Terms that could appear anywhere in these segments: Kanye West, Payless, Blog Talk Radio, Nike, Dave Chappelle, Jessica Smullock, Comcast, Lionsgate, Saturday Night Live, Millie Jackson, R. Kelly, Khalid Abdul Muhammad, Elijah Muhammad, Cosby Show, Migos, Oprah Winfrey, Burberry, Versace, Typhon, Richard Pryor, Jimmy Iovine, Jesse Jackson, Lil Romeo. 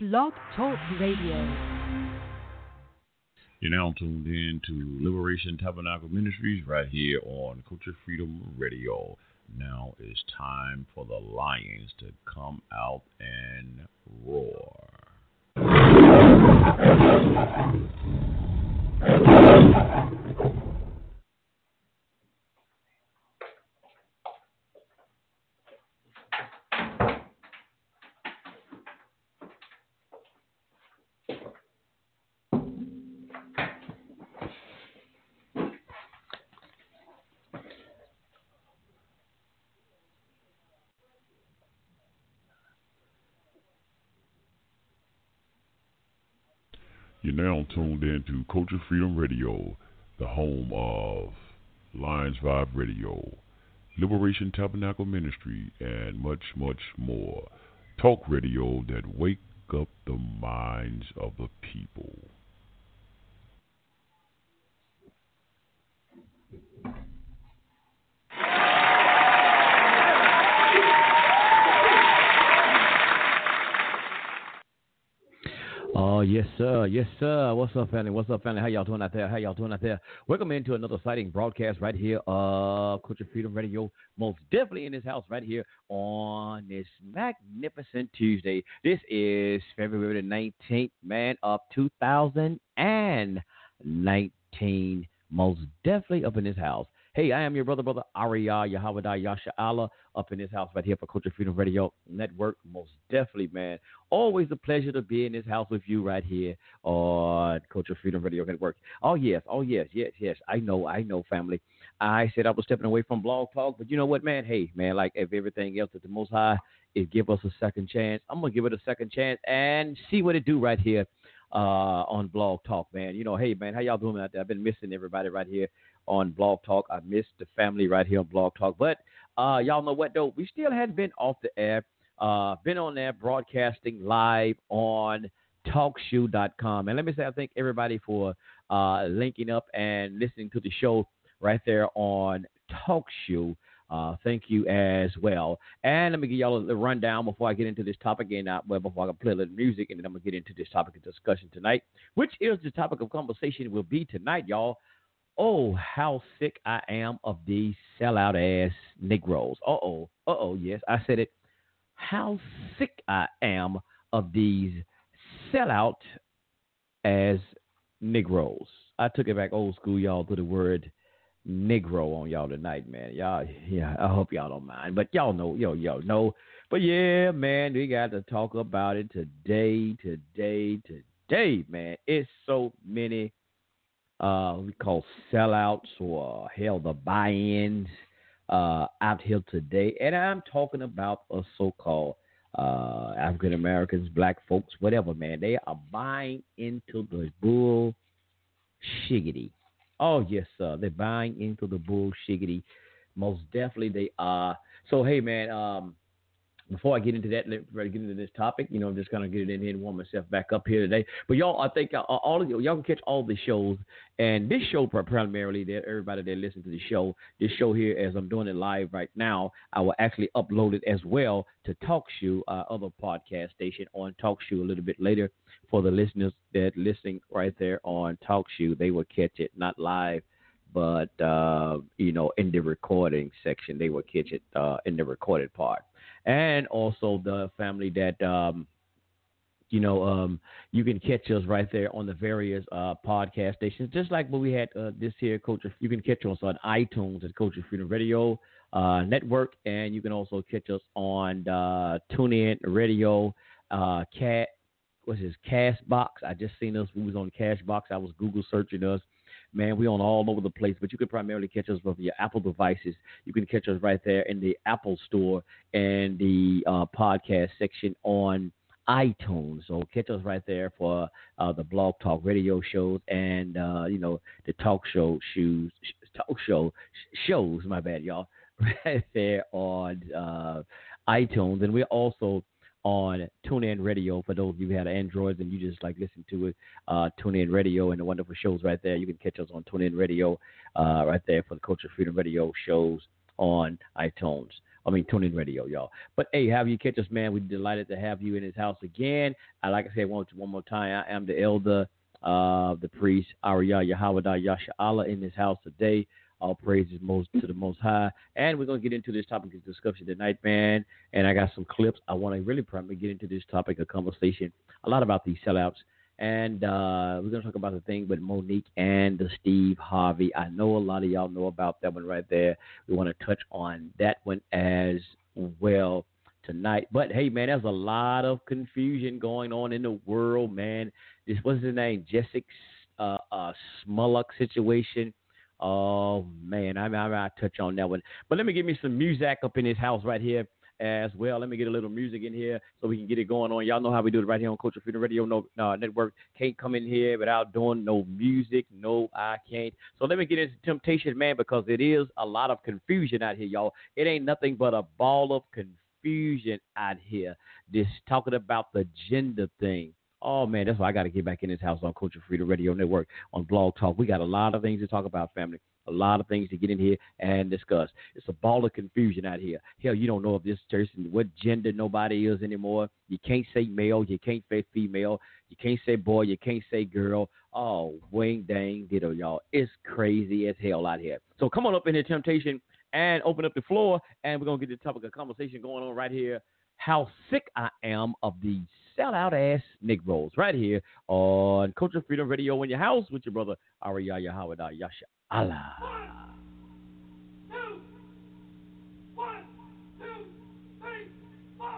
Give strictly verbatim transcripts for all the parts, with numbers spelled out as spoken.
Blog Talk Radio. You're now tuned in to Liberation Tabernacle Ministries right here on Culture Freedom Radio. Now it's time for the lions to come out and roar. Now tuned in to Culture Freedom Radio, the home of Lions Vibe Radio, Liberation Tabernacle Ministry, and much, much more. Talk radio that wake up the minds of the people. Oh, yes, sir. Yes, sir. What's up, family? What's up, family? How y'all doing out there? How y'all doing out there? Welcome into another exciting broadcast right here of Culture Freedom Radio, most definitely in this house right here on this magnificent Tuesday. This is February the nineteenth, man, of two thousand nineteen, most definitely up in this house. Hey, I am your brother, brother, Arayah Yasharahla, up in this house right here for Culture Freedom Radio Network. Most definitely, man. Always a pleasure to be in this house with you right here on Culture Freedom Radio Network. Oh, yes. Oh, yes. Yes, yes. I know. I know, family. I said I was stepping away from Blog Talk, but you know what, man? Hey, man, like if everything else at the Most High is give us a second chance, I'm going to give it a second chance and see what it do right here uh, on Blog Talk, man. You know, hey, man, how y'all doing out there? I've been missing everybody right here on Blog Talk. I missed the family right here on Blog Talk. But uh, y'all know what, though? We still hadn't been off the air, uh, been on there broadcasting live on talk shoe dot com. And let me say I thank everybody for uh, linking up and listening to the show right there on TalkShoe. Uh, thank you as well. And let me give y'all a rundown before I get into this topic, and I, well, before I can play a little music, and then I'm going to get into this topic of discussion tonight, which is the topic of conversation will be tonight, y'all. Oh, how sick I am of these sellout ass Negroes. Uh-oh, uh-oh, yes, I said it. How sick I am of these sellout ass Negroes. I took it back old school, y'all, to the word Negro on y'all tonight, man. Y'all, yeah, I hope y'all don't mind. But y'all know, yo, yo, know. But yeah, man, we got to talk about it today, today, today, man. It's so many Uh, we call sellouts or hell the buy-ins uh, out here today, and I'm talking about a so-called uh, African Americans, black folks, whatever. Man, they are buying into the bull shiggity. Oh yes, sir, they're buying into the bull shiggity. Most definitely, they are. So hey, man, um, before I get into that, let's get into this topic. You know, I'm just going to get it in here and warm myself back up here today. But y'all, I think all of you, y'all can catch all the shows. And this show primarily, that everybody that listens to the show, this show here, as I'm doing it live right now, I will actually upload it as well to TalkShoe, uh, other podcast station on TalkShoe a little bit later. For the listeners that listening right there on TalkShoe, they will catch it, not live, but, uh, you know, in the recording section, they will catch it uh, in the recorded part. And also the family that, um, you know, um, you can catch us right there on the various uh, podcast stations. Just like what we had uh, this here, Culture, you can catch us on iTunes at Culture Freedom Radio uh, Network. And you can also catch us on uh, TuneIn Radio, uh, Cat, what's his, Castbox. I just seen us. We was on Castbox. I was Google searching us. Man, we're on all over the place, but you can primarily catch us with your Apple devices. You can catch us right there in the Apple Store and the uh, podcast section on iTunes. So catch us right there for uh, the Blog Talk Radio shows and, uh, you know, the talk show shoes, talk show shows, my bad, y'all, right there on uh, iTunes. And we're also on TuneIn Radio. For those of you who had Androids and you just like listen to it, uh, TuneIn Radio and the wonderful shows right there. You can catch us on TuneIn Radio uh, right there for the Culture Freedom Radio shows on iTunes. I mean, TuneIn Radio, y'all. But, hey, however you catch us, man, we're delighted to have you in his house again. I Like I said, one, one more time, I am the elder, uh, the priest, Arayah Yasharahla, Yasharahla, in his house today. All praises most to the Most High. And we're going to get into this topic of discussion tonight, man. And I got some clips. I want to really probably get into this topic of conversation, a lot about these sellouts. And uh, we're going to talk about the thing with Monique and the Steve Harvey. I know a lot of y'all know about that one right there. We want to touch on that one as well tonight. But, hey, man, there's a lot of confusion going on in the world, man. This was the name, Jessica uh, uh, Smullock situation. Oh, man, I mean, I touch on that one. But let me give me some music up in this house right here as well. Let me get a little music in here so we can get it going on. Y'all know how we do it right here on Culture Freedom Radio no, no, Network. Can't come in here without doing no music. No, I can't. So let me get into Temptation, man, because it is a lot of confusion out here, y'all. It ain't nothing but a ball of confusion out here. This talking about the gender thing. Oh, man, that's why I got to get back in this house on Culture Freedom Radio Network, on Blog Talk. We got a lot of things to talk about, family, a lot of things to get in here and discuss. It's a ball of confusion out here. Hell, you don't know if this person, what gender nobody is anymore. You can't say male. You can't say female. You can't say boy. You can't say girl. Oh, wing, dang, ditto, y'all. It's crazy as hell out here. So come on up in here, Temptation, and open up the floor, and we're going to get the topic of conversation going on right here. How sick I am of these sellout-ass Negroes right here on Culture Freedom Radio in your house with your brother, Arayah Yasharahla. One, two, one, two, three, four.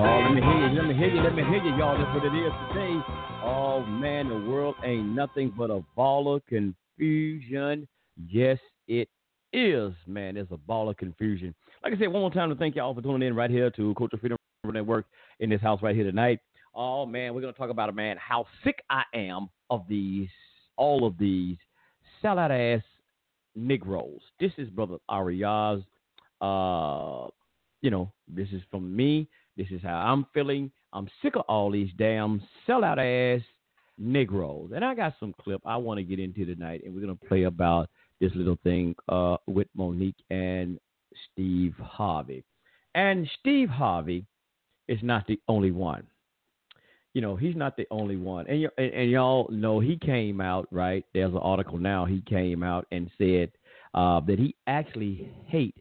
Oh, let me hear you, let me hear you, let me hear you, y'all. That's what it is today. Oh, man, the world ain't nothing but a ball of confusion. Yes, it is, man. It's a ball of confusion. Like I said, one more time to thank y'all for tuning in right here to Culture Freedom Network in this house right here tonight. Oh, man, we're going to talk about, man, how sick I am of these, all of these salad-ass Negroes. This is Brother Arayah's, uh, you know, this is from me. This is how I'm feeling. I'm sick of all these damn sellout ass Negroes. And I got some clip I want to get into tonight, and we're going to play about this little thing uh, with Monique and Steve Harvey. And Steve Harvey is not the only one. You know, he's not the only one. And, y- and, and y'all know he came out, right? There's an article now. He came out and said uh, that he actually hates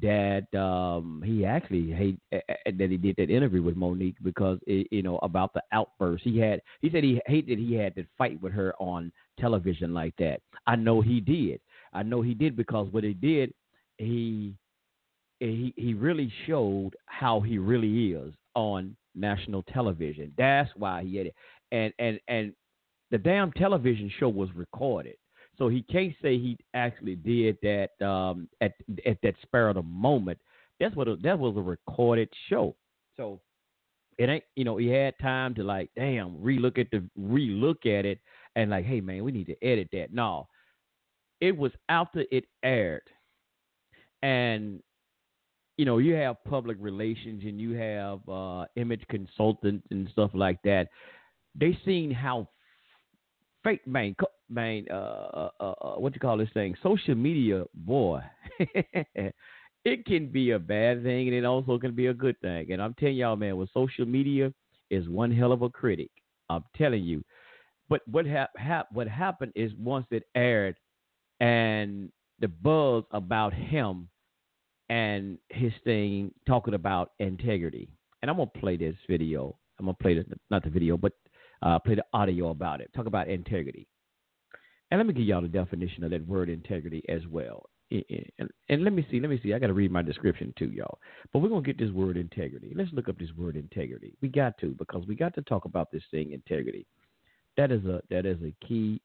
that um, he actually hate uh, that he did that interview with Monique because, it, you know, about the outburst he had. He said he hated he had to fight with her on television like that. I know he did. I know he did because what he did, he he he really showed how he really is on national television. That's why he had it. And and and the damn television show was recorded. So he can't say he actually did that um, at at that spur of the moment. That's what it, that was a recorded show. So it ain't, you know, he had time to like, damn, relook at the relook at it and like, hey man, we need to edit that. No, it was after it aired, and you know, you have public relations and you have uh, image consultants and stuff like that. They seen how fake man. Man, uh, uh, uh, what you call this thing? Social media, boy. It can be a bad thing, and it also can be a good thing. And I'm telling y'all, man, with social media is one hell of a critic. I'm telling you. But what ha- ha- what happened is once it aired, and the buzz about him and his thing talking about integrity. And I'm gonna play this video. I'm gonna play the not the video, but uh, play the audio about it. Talk about integrity. And let me give y'all the definition of that word integrity as well. And, and let me see, let me see. I got to read my description too, y'all. But we're going to get this word integrity. Let's look up this word integrity. We got to, because we got to talk about this thing, integrity. That is a that is a key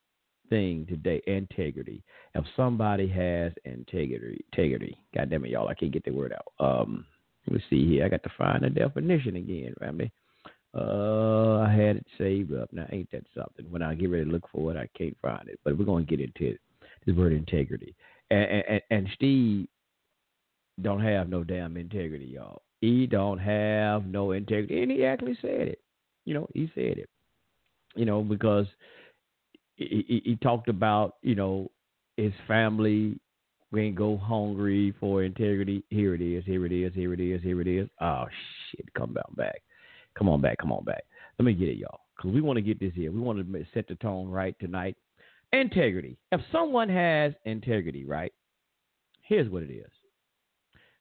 thing today, integrity. If somebody has integrity, integrity. God damn it, y'all, I can't get the word out. Um, let me see here. I got to find the definition again, family. Uh, I had it saved up. Now, ain't that something? When I get ready to look for it, I can't find it. But we're going to get into this word integrity. And, and, and Steve don't have no damn integrity, y'all. He don't have no integrity. And he actually said it. You know, he said it. You know, because he, he, he talked about, you know, his family. We ain't go hungry for integrity. Here it is. Here it is. Here it is. Here it is. Oh, shit. Come down back. Come on back, come on back. Let me get it, y'all, because we want to get this here. We want to set the tone right tonight. Integrity. If someone has integrity, right, here's what it is.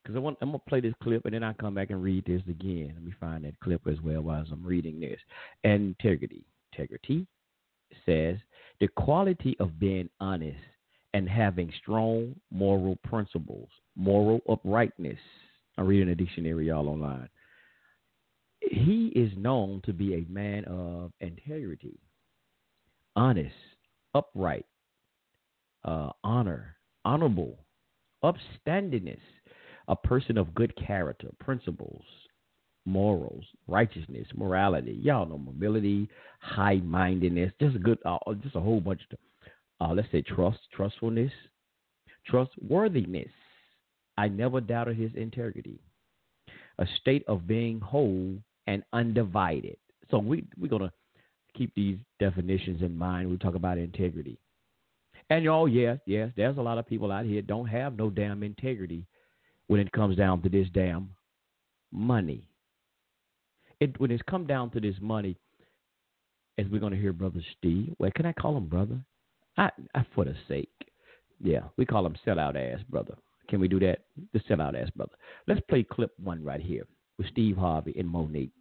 Because I want, I'm going to play this clip, and then I'll come back and read this again. Let me find that clip as well while I'm reading this. Integrity. Integrity says the quality of being honest and having strong moral principles, moral uprightness. I'm reading a dictionary, y'all, online. He is known to be a man of integrity, honest, upright, uh, honor, honorable, upstandingness, a person of good character, principles, morals, righteousness, morality. Y'all know mobility, high-mindedness, just good, uh, just a whole bunch of, uh, let's say trust, trustfulness, trustworthiness. I never doubted his integrity. A state of being whole and undivided. So we, we're going to keep these definitions in mind. We talk about integrity. And y'all, yes, yes, there's a lot of people out here don't have no damn integrity when it comes down to this damn money. It When it's come down to this money, as we're going to hear Brother Steve. Well, can I call him brother? I, I for the sake. Yeah, we call him sellout ass brother. Can we do that? The sellout ass brother. Let's play clip one right here with Steve Harvey and Monique.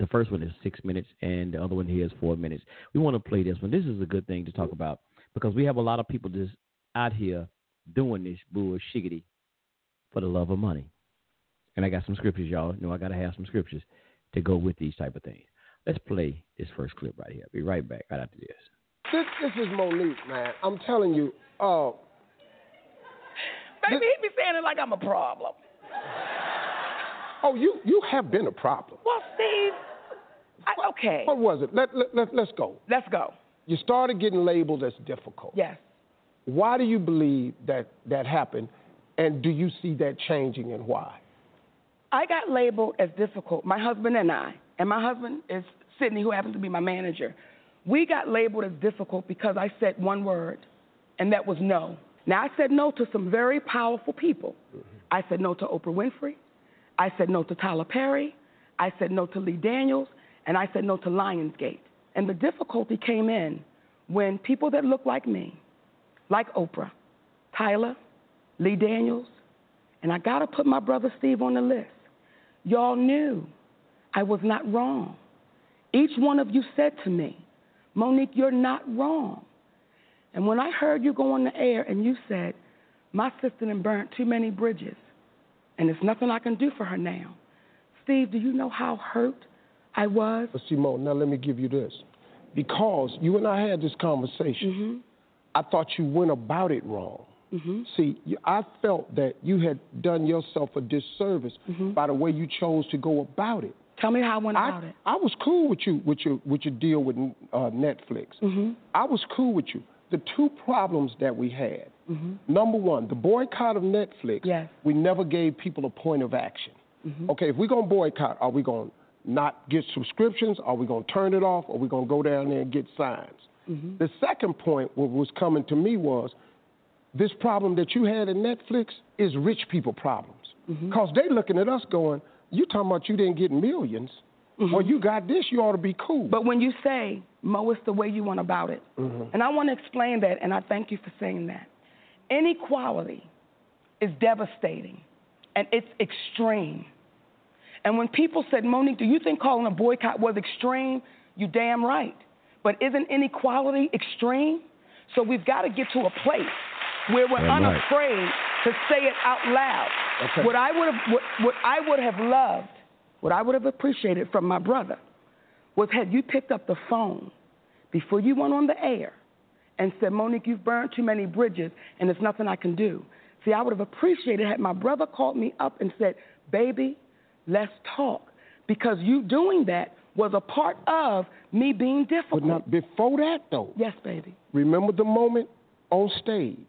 The first one is six minutes, and the other one here is four minutes. We want to play this one. This is a good thing to talk about because we have a lot of people just out here doing this bullshiggity for the love of money. And I got some scriptures, y'all. You know I got to have some scriptures. to go with these type of things. Let's play this first clip right here. I'll be right back right after this. This, this is Monique, man. I'm telling you. Uh, Baby, this, he be saying it like I'm a problem. Oh, you you have been a problem. Well, Steve, I, okay. What, what was it? Let, let, let, let's go. Let's go. You started getting labeled as difficult. Yes. Why do you believe that that happened, and do you see that changing, and why? I got labeled as difficult, my husband and I, and my husband is Sydney, who happens to be my manager. We got labeled as difficult because I said one word, and that was no. Now, I said no to some very powerful people. Mm-hmm. I said no to Oprah Winfrey. I said no to Tyler Perry. I said no to Lee Daniels. And I said no to Lionsgate. And the difficulty came in when people that look like me, like Oprah, Tyler, Lee Daniels, and I got to put my brother Steve on the list. Y'all knew I was not wrong. Each one of you said to me, Monique, you're not wrong. And when I heard you go on the air and you said, my sister done burnt too many bridges, and there's nothing I can do for her now. Steve, do you know how hurt I was? But Simone, now let me give you this. Because you and I had this conversation, mm-hmm. I thought you went about it wrong. Mm-hmm. See, I felt that you had done yourself a disservice mm-hmm. by the way you chose to go about it. Tell me how I went about I, it. I was cool with you, with your, with your deal with uh, Netflix. Mm-hmm. I was cool with you. The two problems that we had, mm-hmm. number one, the boycott of Netflix, yes. we never gave people a point of action. Mm-hmm. Okay, if we're going to boycott, are we going to not get subscriptions? Are we going to turn it off? Are we going to go down there and get signs? Mm-hmm. The second point, what was coming to me was, this problem that you had in Netflix is rich people problems. Mm-hmm. Because they looking at us going, you talking about you didn't get millions, mm-hmm. or you got this, you ought to be cool. But when you say, Mo, it's the way you went about it. Mm-hmm. And I want to explain that, and I thank you for saying that. Inequality is devastating, and it's extreme. And when people said, Monique, do you think calling a boycott was extreme? You damn right. But isn't inequality extreme? So we've got to get to a place where we're damn unafraid right. to say it out loud. Okay. What I would have, what, what I would have loved, what I would have appreciated from my brother was had you picked up the phone before you went on the air and said, Monique, you've burned too many bridges and there's nothing I can do. See, I would have appreciated had my brother called me up and said, baby, let's talk, because you doing that was a part of me being difficult. But not before that, though. Yes, baby. Remember the moment on stage?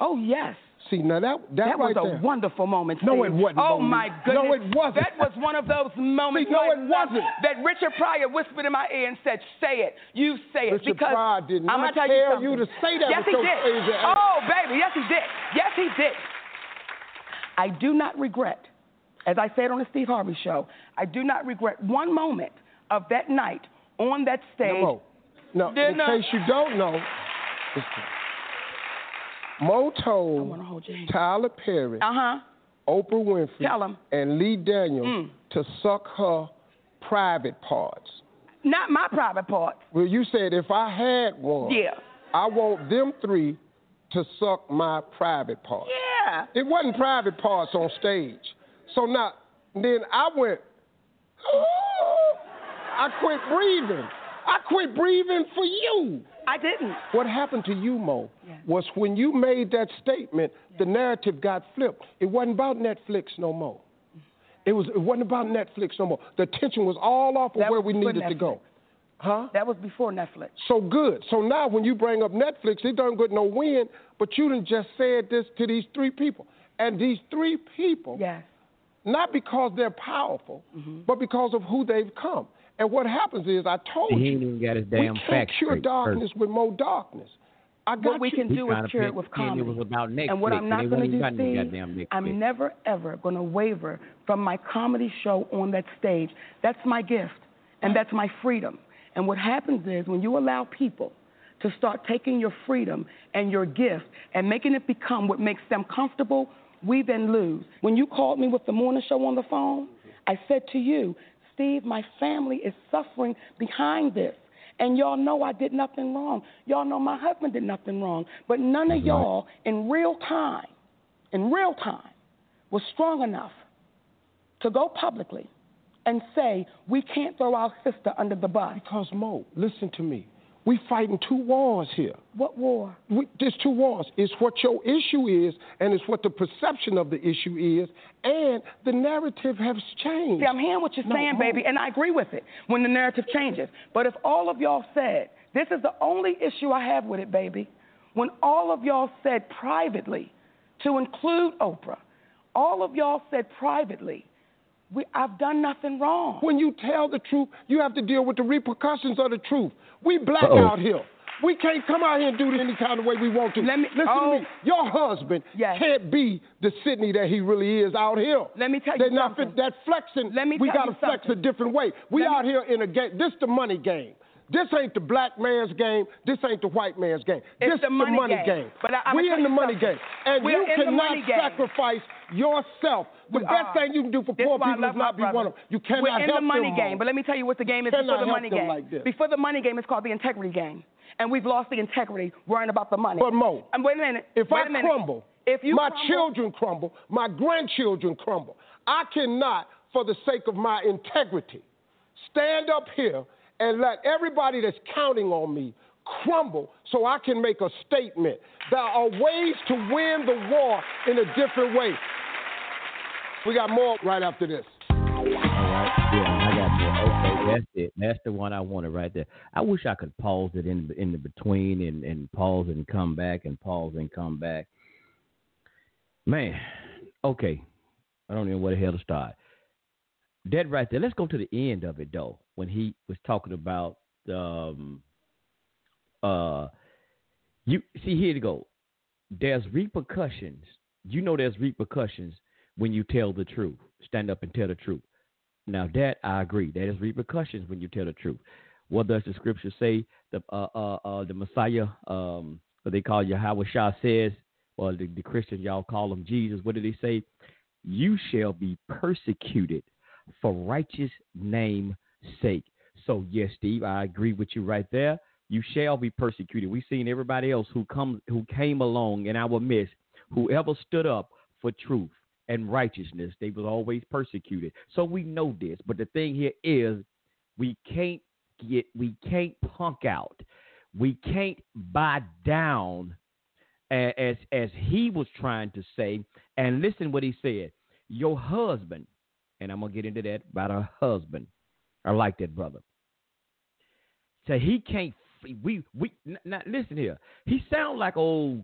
Oh, yes. See, now that, that, that right was a there. wonderful moment. No, Steve. It wasn't. Oh, moment. My goodness. No, it wasn't. That was one of those moments. See, no, it wasn't. That Richard Pryor whispered in my ear and said, say it. You say it. Richard because Pryor did not I'm tell, tell you, you to say that. Yes, he did. Oh, baby. Yes, he did. Yes, he did. I do not regret, as I said on the Steve Harvey show, I do not regret one moment of that night on that stage. No, no. no in no. case you don't know, it's Mo told Tyler Perry, uh-huh. Oprah Winfrey, Tell him. and Lee Daniels mm. to suck her private parts. Not my private parts. Well, you said if I had one, yeah. I want them three to suck my private parts. Yeah. It wasn't private parts on stage. So now, then I went, oh, I quit breathing. I quit breathing for you. I didn't. What happened to you, Mo, yeah. was when you made that statement, yeah. the narrative got flipped. It wasn't about Netflix no more. It, was, it wasn't about Netflix no more. The attention was all off of that where we needed Netflix. to go. Huh? That was before Netflix. So good. So now when you bring up Netflix, it don't get no win, but you done just said this to these three people. And these three people, yes. not because they're powerful, mm-hmm. but because of who they've come. And what happens is, I told he you, even got his damn we can't cure darkness first. with more darkness. I got what we you. can do is cure it with comedy. It was about Netflix, and what I'm not going to do, Steve, I'm never, ever going to waver from my comedy show on that stage. That's my gift, and that's my freedom. And what happens is, when you allow people to start taking your freedom and your gift and making it become what makes them comfortable, we then lose. When you called me with the morning show on the phone, I said to you, Steve, my family is suffering behind this. And y'all know I did nothing wrong. Y'all know my husband did nothing wrong. But none of y'all in real time, in real time, was strong enough to go publicly and say we can't throw our sister under the bus. Because, Mo, listen to me. We fighting two wars here. What war? We, there's two wars. It's what your issue is, and it's what the perception of the issue is, and the narrative has changed. See, I'm hearing what you're no, saying, no. baby, and I agree with it when the narrative changes. But if all of y'all said, this is the only issue I have with it, baby, when all of y'all said privately, to include Oprah, all of y'all said privately, We, I've done nothing wrong. When you tell the truth, you have to deal with the repercussions of the truth. We black Uh-oh. out here. We can't come out here and do it any kind of way we want to. Let me, Listen oh, to me. Your husband yes. can't be the Sydney that he really is out here. Let me tell you They're something. Not, that flexing, Let me we got to flex a different way. We Let out me. here in a game. This the money game. This ain't the black man's game. This ain't the white man's game. It's this the money, the money game. game. But I, we in the money something. game. And We're you cannot sacrifice game. yourself. The uh, best thing you can do for poor people is not be brother. one of them. You cannot We're in help the money them game. More. But let me tell you what the game is before the money game. Like before the money game, it's called the integrity game. And we've lost the integrity worrying about the money. But Mo, and wait a minute. If wait I minute. crumble, if you my crumble, children crumble, my grandchildren crumble. I cannot, for the sake of my integrity, stand up here and let everybody that's counting on me crumble so I can make a statement. There are ways to win the war in a different way. We got more right after this. All right, yeah, I got you. Okay, that's it. That's the one I wanted right there. I wish I could pause it in, in the between and, and pause and come back and pause and come back. Man, okay. I don't even know where the hell to start. That right there. Let's go to the end of it, though, when he was talking about um, uh, you see, here to go. There's repercussions. You know there's repercussions when you tell the truth. Stand up and tell the truth. Now, that I agree. There's repercussions when you tell the truth. What does the scripture say? The uh, uh, uh, the Messiah, um, what they call Yahweh Shah says, or the, the Christians, y'all call him Jesus. What did he say? You shall be persecuted for righteous name's sake. So, yes, Steve, I agree with you right there. You shall be persecuted. We've seen everybody else who comes, who came along in our midst, whoever stood up for truth and righteousness, they was always persecuted. So we know this. But the thing here is we can't get, we can't punk out. We can't buy down as, as he was trying to say. And listen what he said. Your husband, and I'm going to get into that about her husband. I like that, brother. So he can't, we, we, now listen here. He sounds like old,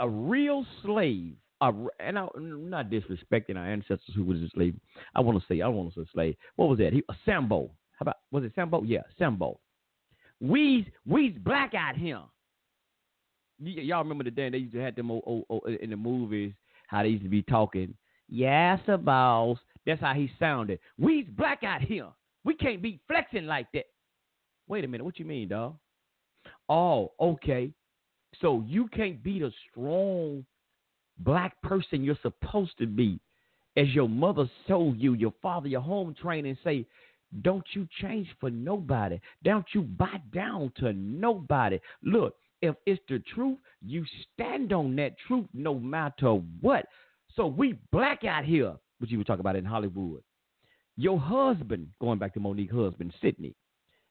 a real slave. Uh, and I, I'm not disrespecting our ancestors who was a slave. I want to say, I want to say slave. What was that? He, uh, Sambo. How about, was it Sambo? Yeah, Sambo. We, we black out here. Y- y'all remember the day they used to have them old, old, old, in the movies, how they used to be talking. Yes, a boss. That's how he sounded. We's black out here. We can't be flexing like that. Wait a minute. What you mean, dog? Oh, okay. So you can't be the strong black person you're supposed to be, as your mother told you, your father, your home trained, and say, don't you change for nobody. Don't you buy down to nobody. Look, if it's the truth, you stand on that truth no matter what. So we black out here, which you were talking about in Hollywood. Your husband, going back to Monique's husband, Sydney,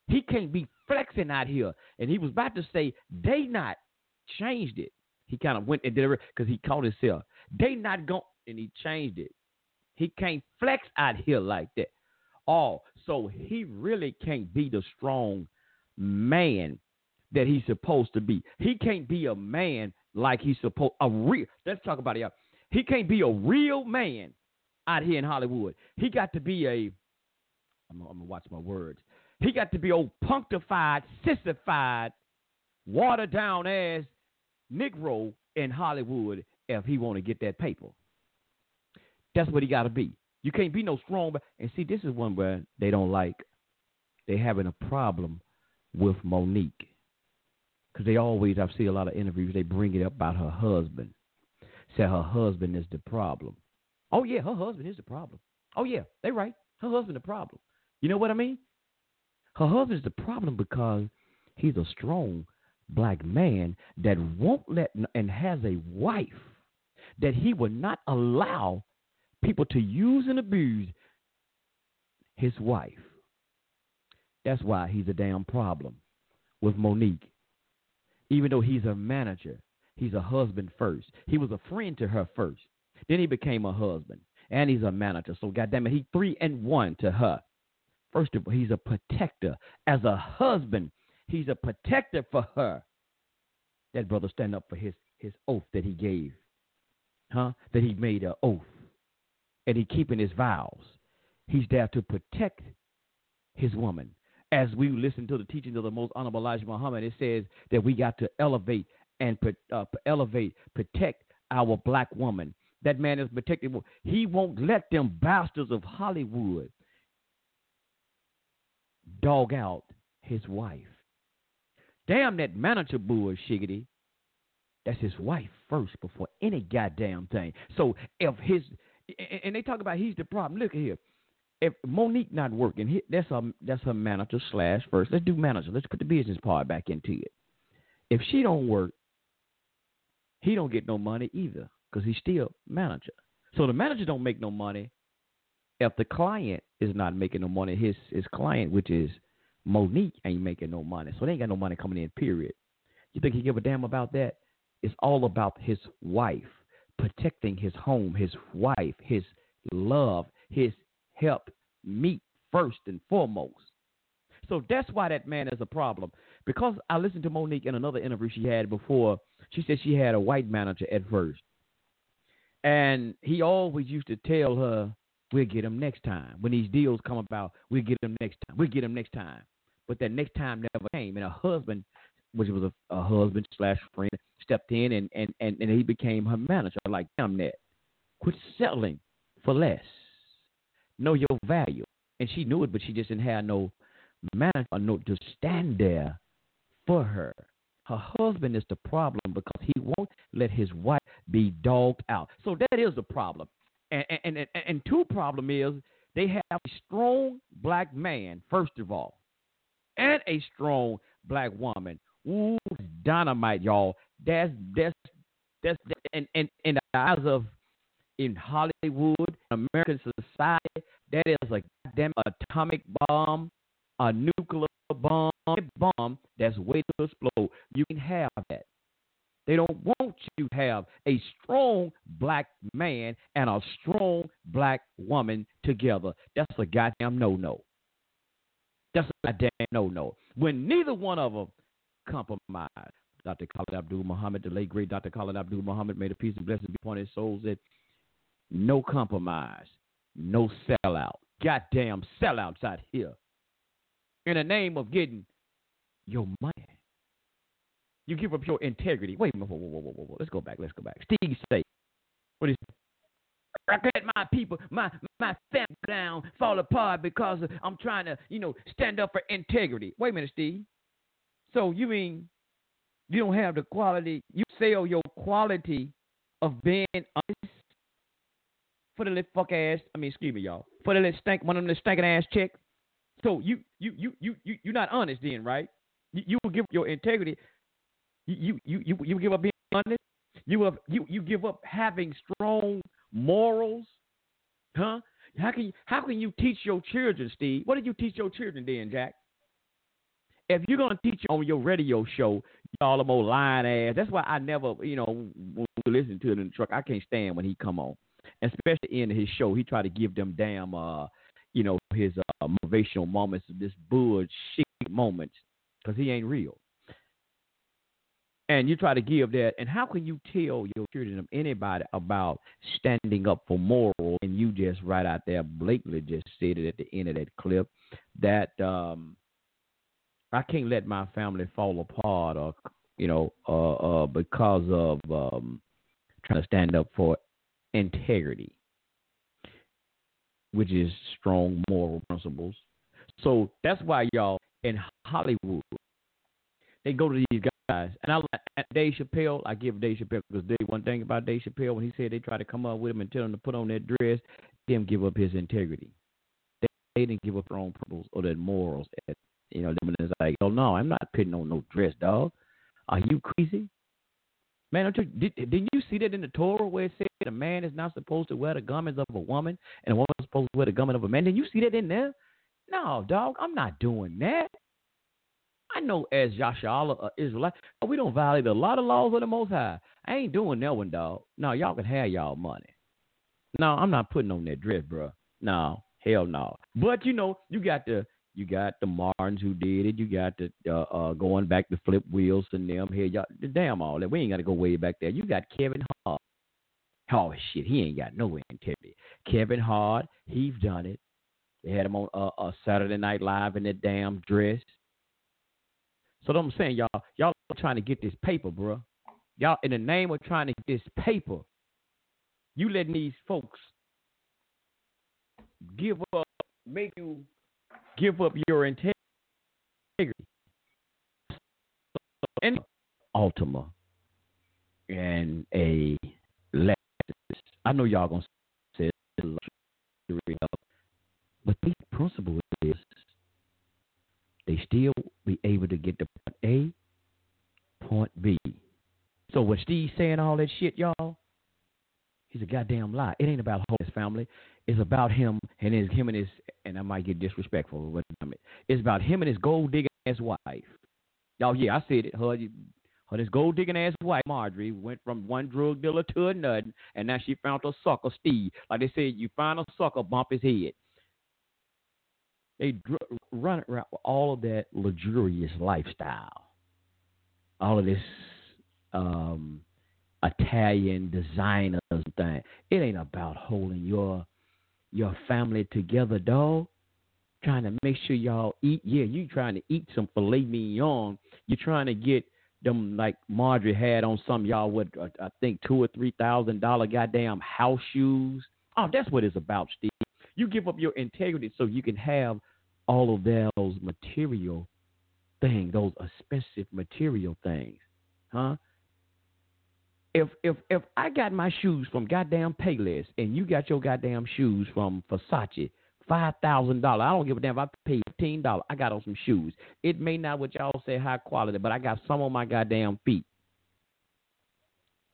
he can't be flexing out here. And he was about to say, they not changed it. He kind of went and did it because he caught himself. They not going, and he changed it. He can't flex out here like that. Oh, so he really can't be the strong man that he's supposed to be. He can't be a man like he's supposed a real. Let's talk about it, y'all. He can't be a real man out here in Hollywood. He got to be a, I'm going to watch my words. He got to be old punctified, sissified, watered down ass Negro in Hollywood if he want to get that paper. That's what he got to be. You can't be no strong. And see, this is one where they don't like. They having a problem with Monique. Because they always, I've seen a lot of interviews, they bring it up about her husband. Say her husband is the problem. Oh, yeah, her husband is the problem. Oh, yeah, they right. Her husband the problem. You know what I mean? Her husband's the problem because he's a strong black man that won't let and has a wife that he will not allow people to use and abuse his wife. That's why he's a damn problem with Monique. Even though he's a manager, he's a husband first. He was a friend to her first. Then he became a husband, and he's a manager. So, goddamn it, he's three and one to her. First of all, he's a protector. As a husband, he's a protector for her. That brother stand up for his, his oath that he gave, huh? That he made an oath, and he keeping his vows. He's there to protect his woman. As we listen to the teachings of the Most Honorable Elijah Muhammad, it says that we got to elevate and uh, elevate, protect our black woman. That man is protected. He won't let them bastards of Hollywood dog out his wife. Damn that manager bullshiggity. That's his wife first before any goddamn thing. So if his, and they talk about he's the problem. Look here. If Monique not working, that's her, that's her manager slash first. Let's do manager. Let's put the business part back into it. If she don't work, he don't get no money either because he's still manager. So the manager don't make no money if the client is not making no money. His his client, which is Monique, ain't making no money. So they ain't got no money coming in, period. You think he give a damn about that? It's all about his wife, protecting his home, his wife, his love, his help meet first and foremost. So that's why that man is a problem. Because I listened to Monique in another interview she had before. She said she had a white manager at first. And he always used to tell her, we'll get him next time. When these deals come about, we'll get him next time. We'll get him next time. But that next time never came. And her husband, which was a, a husband slash friend, stepped in and, and, and, and he became her manager. Like, damn that. Quit settling for less. Know your value. And she knew it, but she just didn't have no manager or no to stand there for her. Her husband is the problem because he won't let his wife be dogged out. So that is the problem. And and, and, and two problem is they have a strong black man, first of all, and a strong black woman. Ooh, dynamite, y'all. That's, that's, that's, that's and, and, and the eyes of in Hollywood, American society, that is a goddamn atomic bomb, a nuclear bomb, a bomb that's waiting to explode. You can have that. They don't want you to have a strong black man and a strong black woman together. That's a goddamn no-no. That's a goddamn no-no. When neither one of them compromise. Doctor Khalid Abdul Muhammad, the late great Doctor Khalid Abdul Muhammad, may the peace and blessings be upon his soul, said, no compromise, no sellout. Goddamn sellouts out here. In the name of getting your money. You give up your integrity. Wait a minute. Whoa, whoa, whoa, whoa, whoa. Let's go back. Let's go back. Steve say, what is it? I let my people, my my family down, fall apart because I'm trying to, you know, stand up for integrity. Wait a minute, Steve. So you mean you don't have the quality, you sell your quality of being honest for the little fuck ass, I mean, excuse me, y'all, for the little stank, one of them little stinking ass chicks. So you, you, you, you, you, you're not honest then, right? You, you will give up your integrity. You, you, you, you give up being honest. You have, you, you give up having strong morals, huh? How can, you, how can you teach your children, Steve? What did you teach your children then, Jack? If you're gonna teach on your radio show, y'all are more lying ass. That's why I never, you know, listen to it in the truck. I can't stand when he come on, and especially in his show. He try to give them damn, uh, you know, his uh, motivational moments, this bullshit moments, because he ain't real. And you try to give that, and how can you tell your children of anybody about standing up for moral? And you just right out there blatantly just said it at the end of that clip that um, I can't let my family fall apart, or you know, uh, uh, because of um, trying to stand up for integrity, which is strong moral principles. So that's why y'all in Hollywood they go to these guys. Guys, and I like Dave Chappelle. I give Dave Chappelle because Dave, one thing about Dave Chappelle, when he said they try to come up with him and tell him to put on that dress, they didn't give up his integrity. They, they didn't give up their own principles or their morals. At, you know, them is like, oh no, I'm not putting on no dress, dog. Are you crazy, man? Don't you, did, did you see that in the Torah where it said a man is not supposed to wear the garments of a woman and a woman is supposed to wear the garment of a man? Did you see that in there? No, dog, I'm not doing that. I know as Yasharahla Israelite, we don't violate a lot of laws of the Most High. I ain't doing that one, dog. No, y'all can have y'all money. No, I'm not putting on that dress, bro. No, hell no. But, you know, you got the you got the Martins who did it. You got the uh, uh, going back to Flip Wills and them. Here, y'all, damn all that. We ain't got to go way back there. You got Kevin Hart. Oh, shit, he ain't got no integrity. Kevin Hart, he's done it. They had him on uh, uh, Saturday Night Live in that damn dress. So what I'm saying, y'all, y'all are trying to get this paper, bro. Y'all, in the name of trying to get this paper, you letting these folks give up, make you give up your integrity. And Altima and a Lexus. I know y'all gonna say this, but the principle is they still be able to get to point A, point B. So when Steve's saying all that shit, y'all, he's a goddamn lie. It ain't about his family. It's about him and his him and his and I might get disrespectful, but it's about him and his gold digging ass wife. Oh yeah, I said it. Her, her this gold digging ass wife, Marjorie, went from one drug dealer to another, and now she found her sucker Steve. Like they said, you find a sucker, bump his head. They dr- run around with all of that luxurious lifestyle, all of this um, Italian designers thing. It ain't about holding your your family together, dog. Trying to make sure y'all eat. Yeah, you trying to eat some filet mignon. You're trying to get them like Marjorie had on some y'all with uh, I think two or three thousand dollar goddamn house shoes. Oh, that's what it's about, Steve. You give up your integrity so you can have all of those material things, those expensive material things, huh? If if if I got my shoes from goddamn Payless and you got your goddamn shoes from Versace, five thousand dollars, I don't give a damn if I pay fifteen dollars. I got on some shoes. It may not what y'all say high quality, but I got some on my goddamn feet.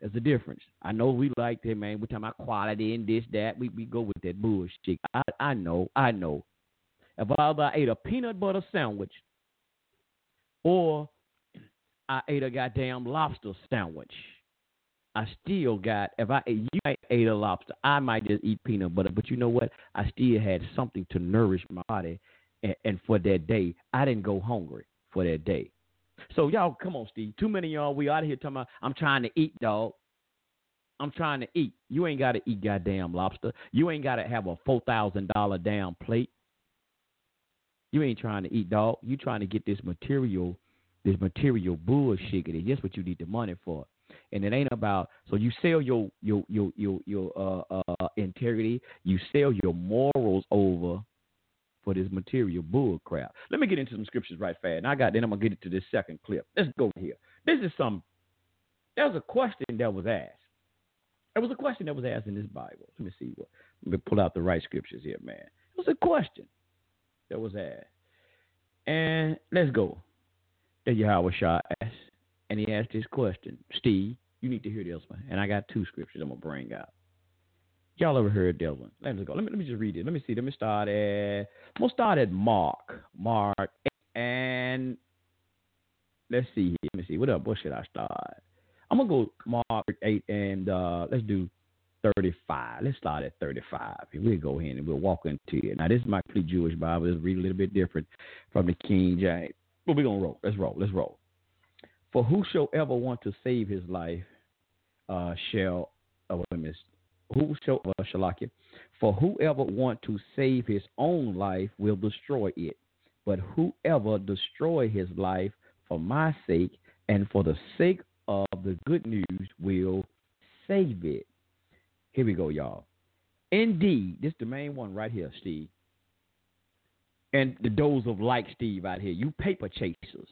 There's a difference. I know we like that, man. We're talking about quality and this, that. We we go with that bullshit. I, I know. I know. If I, if I ate a peanut butter sandwich or I ate a goddamn lobster sandwich, I still got, if I ate, you ate a lobster, I might just eat peanut butter. But you know what? I still had something to nourish my body. And, and for that day, I didn't go hungry for that day. So, y'all, come on, Steve. Too many of y'all, we out here talking about, I'm trying to eat, dog. I'm trying to eat. You ain't got to eat goddamn lobster. You ain't got to have a four thousand dollars damn plate. You ain't trying to eat, dog. You trying to get this material, this material bullshit. That's what you need the money for. And it ain't about, so you sell your your your your, your uh, uh, integrity. You sell your morals over for this material bull crap. Let me get into some scriptures right fast. And I got, then I'm going to get into this second clip. Let's go here. This is some, there's a question that was asked. There was a question that was asked in this Bible. Let me see what, let me pull out the right scriptures here, man. It was a question that was asked. And let's go. That Yahweh Shah asked, and he asked this question. Steve, you need to hear this one. And I got two scriptures I'm going to bring out. Y'all ever heard that one? Let's go. Let me let me just read it. Let me see. Let me start at. We'll start at Mark. Mark and let's see. Let me see. What up? What should I start? I'm gonna go Mark eight and uh, let's do thirty-five. Let's start at thirty-five. We'll go in and we'll walk into it. Now this is my complete Jewish Bible. Let's read a little bit different from the King James. But we're gonna roll. Let's roll. Let's roll. For whosoever want to save his life, uh, shall. Oh, wait a minute. Who shall, uh, Shalakia, for whoever want to save his own life will destroy it, but whoever destroy his life for my sake and for the sake of the good news will save it. Here we go, y'all. Indeed, this is the main one right here, Steve. And the those of like Steve out here, you paper chasers,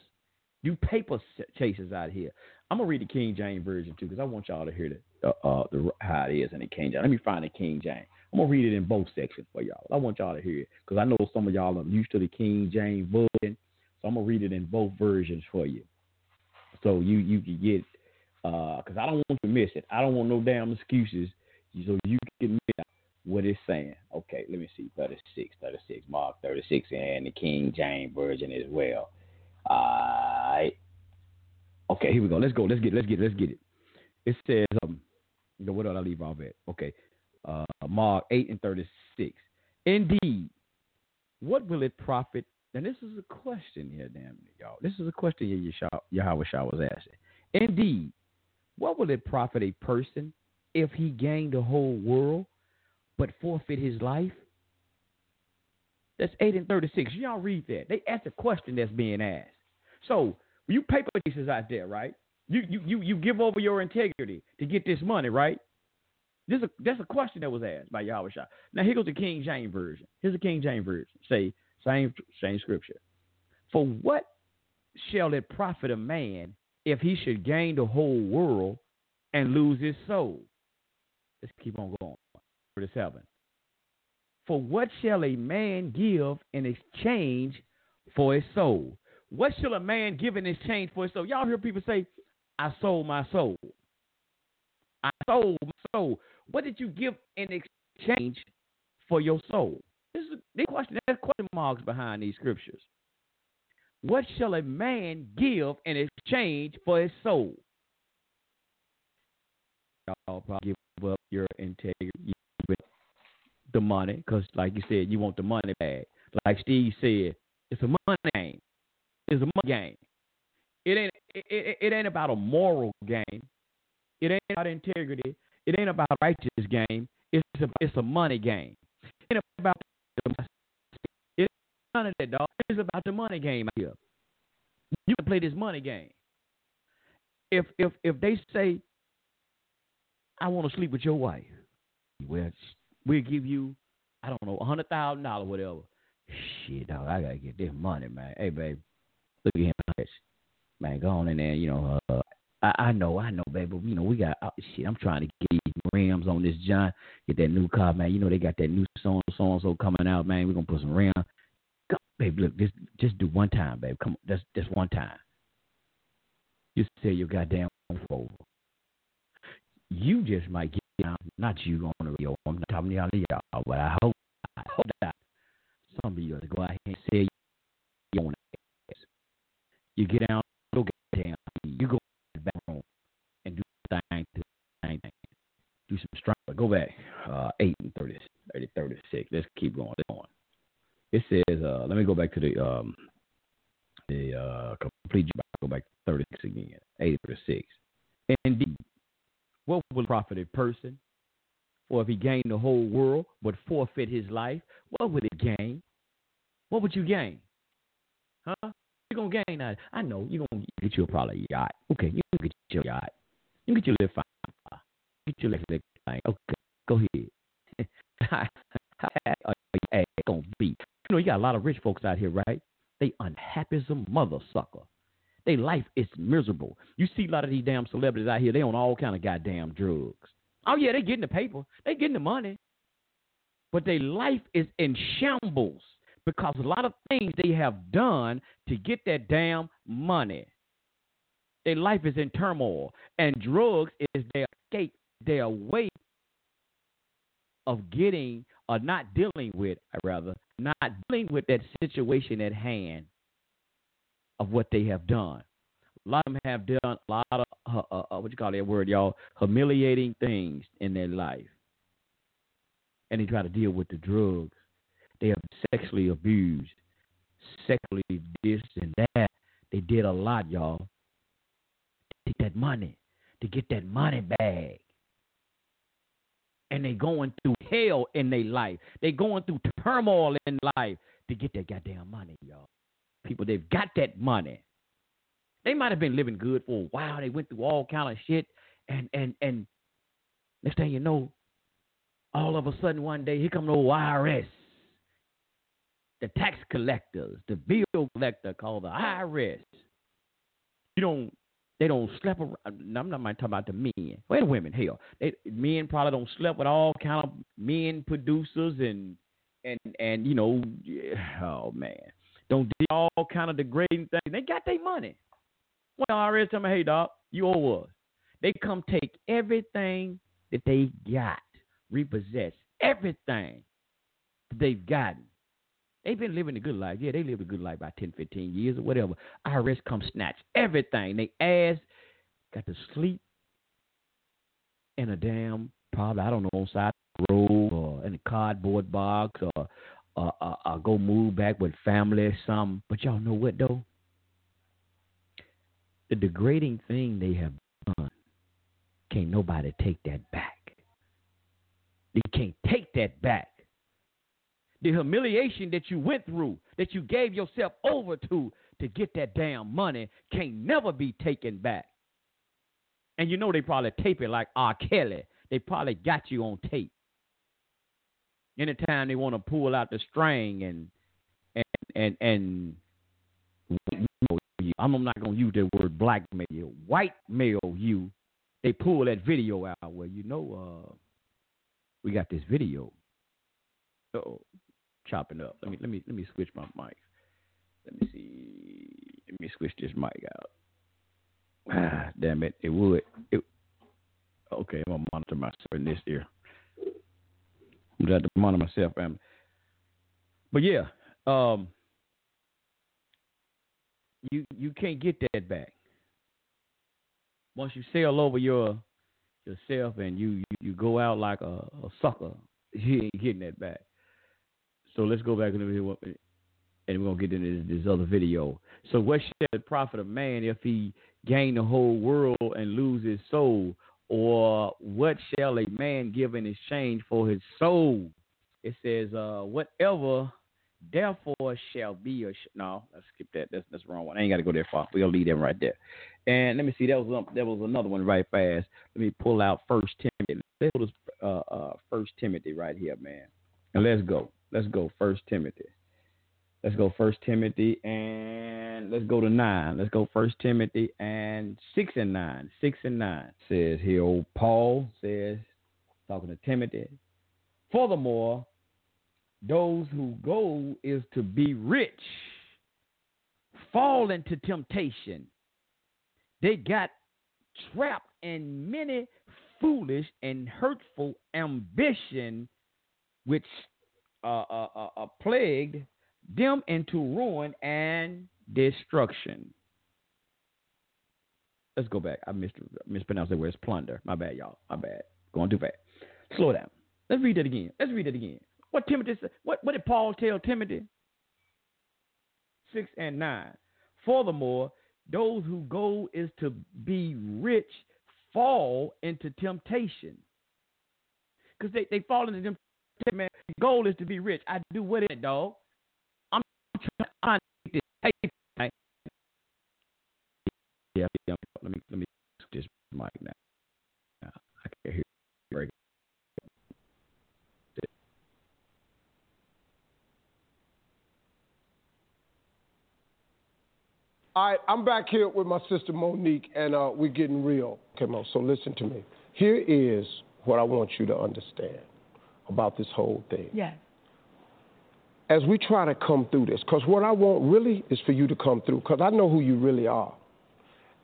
you paper chasers out here. I'm gonna read the King James version too, because I want y'all to hear that. Uh, uh, the, how it is in the King James. Let me find the King James. I'm going to read it in both sections for y'all. I want y'all to hear it because I know some of y'all are used to the King James version, so I'm going to read it in both versions for you. So you, you can get, because uh, I don't want you to miss it. I don't want no damn excuses, so you can miss out. what it's saying. Okay, let me see. thirty-six, thirty-six, Mark thirty-six, and the King James Version as well. All right. Okay, here we go. Let's go. Let's get. Let's get. Let's get it. It says, um, what did I leave off at? Okay, uh, Mark eight and thirty-six. Indeed, what will it profit? And this is a question here, damn it, y'all. This is a question here, Yahweh Shah was asking. Indeed, what will it profit a person if he gained the whole world but forfeit his life? That's eight and thirty-six. Y'all read that. They asked a question that's being asked. So you paper chases out there, right? You you you you give over your integrity to get this money, right? This a, that's a question that was asked by Yahweh Shah. Now here goes the King James Version. Here's the King James Version. Say same same scripture. For what shall it profit a man if he should gain the whole world and lose his soul? Let's keep on going. thirty-seven. For what shall a man give in exchange for his soul? What shall a man give in exchange for his soul? Y'all hear people say, I sold my soul. I sold my soul. What did you give in exchange for your soul? This is the question. There's question marks behind these scriptures. What shall a man give in exchange for his soul? Y'all probably give up your integrity with the money, because like you said, you want the money back. Like Steve said, it's a money game. It's a money game. It ain't it, it, it ain't about a moral game. It ain't about integrity. It ain't about a righteous game. It's a, it's a money game. It ain't about the it's none of that, dog. It's about the money game out here. You can play this money game. If if if they say, I want to sleep with your wife, well, we'll give you, I don't know, a hundred thousand dollars, whatever. Shit, dog, I gotta get this money, man. Hey, babe, look at him, man. Go on in there, you know. Uh, I, I know, I know, babe. But you know, we got uh, shit. I'm trying to get these rims on this John. Get that new car, man. You know, they got that new so and so and so coming out, man. We're gonna put some rims. Come, babe, look, just just do one time, babe. Come on, that's just one time. You say your goddamn over. You just might get down, not you on the radio. I'm not talking to y'all, y'all, but I hope, I hope that some of you go out here and say you want to ass. You get down, you go down, you go back home and do thing, do thing, do some strong. Go back, uh, eight and thirty, thirty, thirty-six. Let's keep going. Let's go on. It says, uh, let me go back to the um, the uh, complete. Go back to thirty-six again, eight and thirty-six. Indeed. What will profit a person? Or if he gained the whole world but forfeit his life, what would it gain? What would you gain? Huh? You're going to gain that. I know. You're going to get you probably a yacht. Okay, you can get your yacht. You can get your little fine. Get your little thing. Okay, go ahead. How happy are your ass going to be? You know, you got a lot of rich folks out here, right? They unhappy as a mother sucker. Their life is miserable. You see a lot of these damn celebrities out here. They on all kind of goddamn drugs. Oh, yeah, they getting the paper. They getting the money. But their life is in shambles because a lot of things they have done to get that damn money. Their life is in turmoil, and drugs is their escape, their way of getting or not dealing with, rather, not dealing with that situation at hand. Of what they have done. A lot of them have done a lot of, uh, uh, what you call that word, y'all, humiliating things in their life. And they try to deal with the drugs. They have sexually abused, sexually this and that. They did a lot, y'all. To get that money, to get that money bag. And they going through hell in their life. They going through turmoil in life to get that goddamn money, y'all. People, they've got that money. They might have been living good for a while. They went through all kind of shit, and and and next thing you know, all of a sudden one day here come the old I R S, the tax collectors, the bill collector called the I R S. You don't, they don't sleep around. I'm not talking about the men. Wait, women, hell, they, men probably don't sleep with all kind of men producers and and and you know, oh man. Don't do all kind of degrading things. They got their money. When the I R S tell me, hey, dog, you owe us. They come take everything that they got, repossess everything that they've gotten. They've been living a good life. Yeah, they lived a good life by ten, fifteen years or whatever. I R S come snatch everything. They ass got to sleep in a damn, probably, I don't know, on side of the road or in a cardboard box or uh, uh, uh, go move back with family or something. But y'all know what, though? The degrading thing they have done, can't nobody take that back. They can't take that back. The humiliation that you went through, that you gave yourself over to, to get that damn money, can't never be taken back. And you know they probably tape it like R. Kelly. They probably got you on tape. Anytime they want to pull out the string and, and, and, and I'm not going to use the word blackmail, white male you, they pull that video out where, well, you know, uh, we got this video. Uh-oh, chopping up. Let me, let me, let me switch my mic. Let me see. Let me switch this mic out. Ah, damn it. It would. It, okay, I'm going to monitor myself in this ear. I'm going to monitor myself. Um, but yeah, um, you you can't get that back. Once you sail over your yourself and you, you, you go out like a, a sucker, you ain't getting that back. So let's go back and we're going to get into this, this other video. So what shall it profit a man if he gain the whole world and lose his soul? Or what shall a man give in exchange for his soul? It says, uh, whatever, therefore shall be a... Sh- no, let's skip that. That's, that's the wrong one. I ain't got to go that far. We'll leave that right there. And let me see. That was, that was another one right fast. Let me pull out First Timothy. Let's go to uh, uh, First Timothy right here, man. And let's go. Let's go First Timothy. Let's go First Timothy and let's go to nine. Let's go First Timothy and six and nine. Six and nine says here, old Paul says, talking to Timothy. Furthermore, those who goal is to be rich fall into temptation. They got trapped in many foolish and hurtful ambition, which uh, uh, uh, uh, plagued them into ruin and destruction. Let's go back. I mis- mispronounced that word. It's plunder. My bad, y'all. My bad. Going too fast. Slow down. Let's read that again. Let's read that again. What Timothy said, what, what did Paul tell Timothy? Six and nine. Furthermore, those who go is to be rich fall into temptation. Because they, they fall into temptation, man. The goal is to be rich. I do what it, dog. I'm trying to take this. Hey, yeah, yeah, let me let me this mic now. now. I can't hear you. All right, I'm back here with my sister Monique, and uh, we're getting real. Okay, Mo, so listen to me. Here is what I want you to understand about this whole thing. Yes. As we try to come through this, because what I want really is for you to come through, because I know who you really are.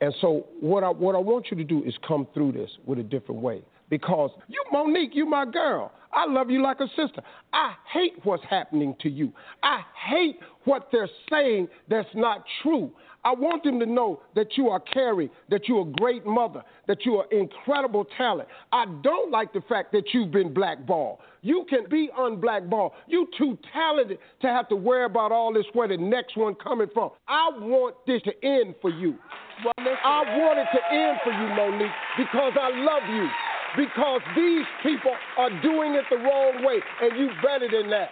And so what I what I want you to do is come through this with a different way. Because you, Monique, you my girl. I love you like a sister. I hate what's happening to you. I hate what they're saying that's not true. I want them to know that you are caring, that you're a great mother, that you are incredible talent. I don't like the fact that you've been blackballed. You can be unblackballed. You too talented to have to worry about all this, where the next one coming from. I want this to end for you. Well, listen, I want it to end for you, Monique, because I love you. Because these people are doing it the wrong way, and you better than that.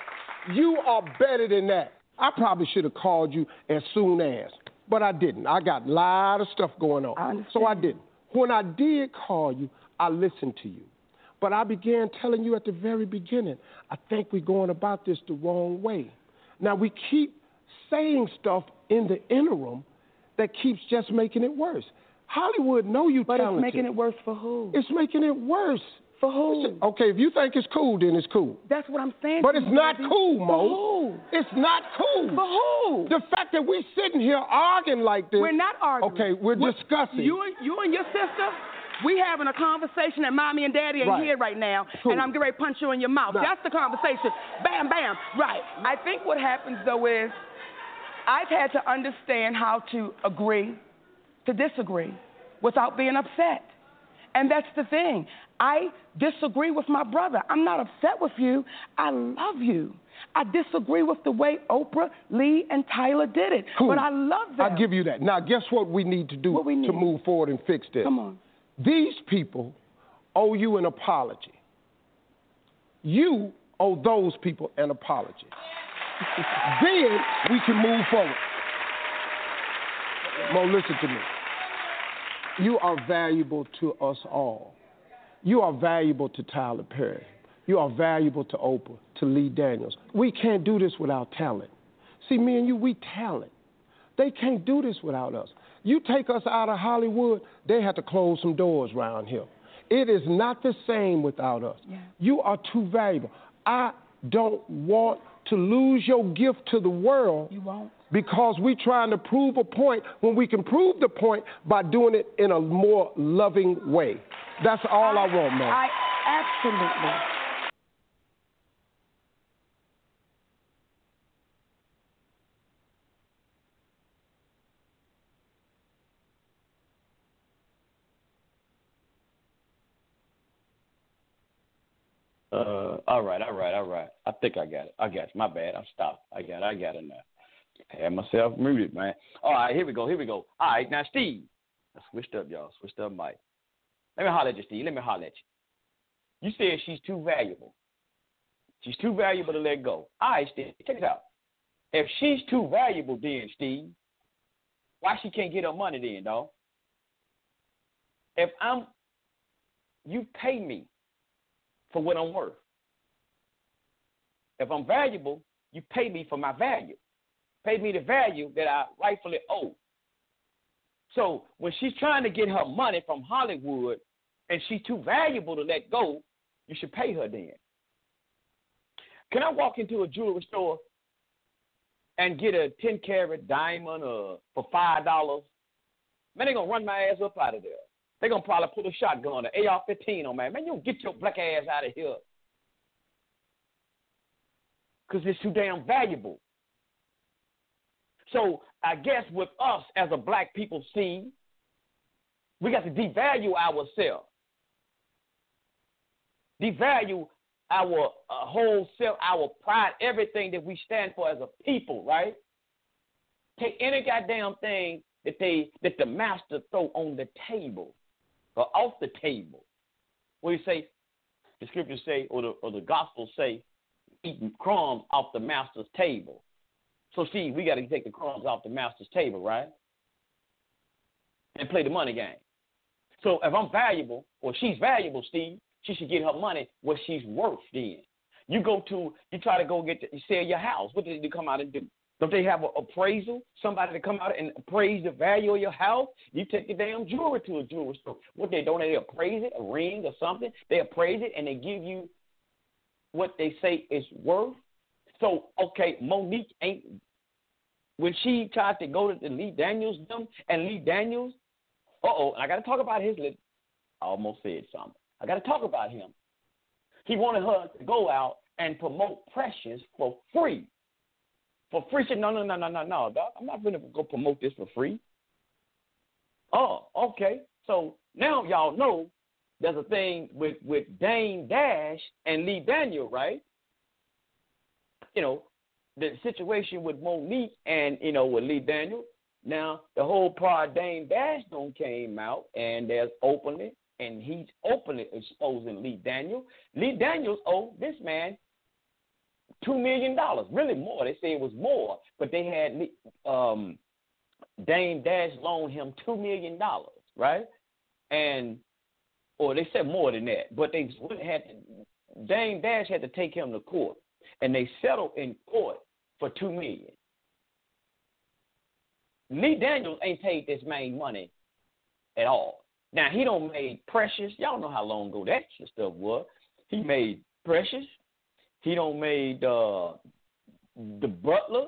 You are better than that. I probably should have called you as soon as, but I didn't. I got a lot of stuff going on, I so I didn't. When I did call you, I listened to you. But I began telling you at the very beginning, I think we're going about this the wrong way. Now, we keep saying stuff in the interim that keeps just making it worse. Hollywood know you but talented. But it's making it worse for who? It's making it worse. For who? Okay, if you think it's cool, then it's cool. That's what I'm saying. But it's not cool, Mo. For who? It's not cool. For who? The fact that we're sitting here arguing like this. We're not arguing. Okay, we're, we're discussing. You and, you and your sister We having a conversation and mommy and daddy ain't right. here right now, cool. and I'm getting ready to punch you in your mouth. No. That's the conversation. Bam, bam. Right. I think what happens, though, is I've had to understand how to agree to disagree without being upset. And that's the thing. I disagree with my brother. I'm not upset with you. I love you. I disagree with the way Oprah, Lee, and Tyler did it. Cool. But I love them. I give you that. Now, guess what we need to do need? to move forward and fix this? Come on. These people owe you an apology. You owe those people an apology. Then we can move forward. Mo, listen to me. You are valuable to us all. You are valuable to Tyler Perry. You are valuable to Oprah, to Lee Daniels. We can't do this without talent. See, me and you, we talent. They can't do this without us. You take us out of Hollywood, they have to close some doors around here. It is not the same without us. Yeah. You are too valuable. I don't want to lose your gift to the world. You won't. Because we're trying to prove a point when we can prove the point by doing it in a more loving way. That's all I, I want, man. I absolutely... Uh, all right, all right, all right. I think I got it. I got it. My bad. I'm stopped. I got it. I got it now. I had myself muted, man. All right, here we go. Here we go. All right, now, Steve. I switched up, y'all. Switched up, Mike. Let me holler at you, Steve. Let me holler at you. You said she's too valuable. She's too valuable to let go. All right, Steve. Check it out. If she's too valuable then, Steve, why she can't get her money then, dog? If I'm, you pay me for what I'm worth. If I'm valuable, you pay me for my value. Pay me the value that I rightfully owe. So when she's trying to get her money from Hollywood and she's too valuable to let go, you should pay her then. Can I walk into a jewelry store and get a ten-carat diamond uh, for five dollars? Man, they're going to run my ass up out of there. They're going to probably put a shotgun, an A R fifteen on, man. Man, you don't get your black ass out of here because it's too damn valuable. So I guess with us as a black people scene, we got to devalue ourselves, devalue our uh, whole self, our pride, everything that we stand for as a people, right? Take any goddamn thing that they that the master throw on the table. Or off the table. Where you say, the scriptures say, or the, or the gospels say, eating crumbs off the master's table. So, see, we got to take the crumbs off the master's table, right? And play the money game. So, if I'm valuable, or she's valuable, Steve, she should get her money what she's worth then. You go to, you try to go get, the, you sell your house. What do they come out and do? Don't they have an appraisal? Somebody to come out and appraise the value of your house? You take the damn jewelry to a jewelry store. What they don't, they appraise it, a ring or something. They appraise it and they give you what they say it's worth. So, okay, Monique ain't, when she tried to go to the Lee Daniels them and Lee Daniels, uh-oh, and I got to talk about his, I almost said something. I got to talk about him. He wanted her to go out and promote Precious for free. For free, she, no, no, no, no, no, no, dog. I'm not going to go promote this for free. Oh, okay. So now y'all know there's a thing with, with Dame Dash and Lee Daniel, right? You know, the situation with Monique and, you know, with Lee Daniel. Now, the whole part Dame Dash done came out, and there's openly, and he's openly exposing Lee Daniel. Lee Daniels owed this man two million dollars, really more. They say it was more, but they had um, Dame Dash loan him two million dollars, right? And, or they said more than that, but they had to, Dame Dash had to take him to court. And they settled in court for two million dollars. Lee Daniels ain't paid this man money at all. Now, he don't made Precious. Y'all know how long ago that stuff was. He made Precious. He don't made uh, the butler.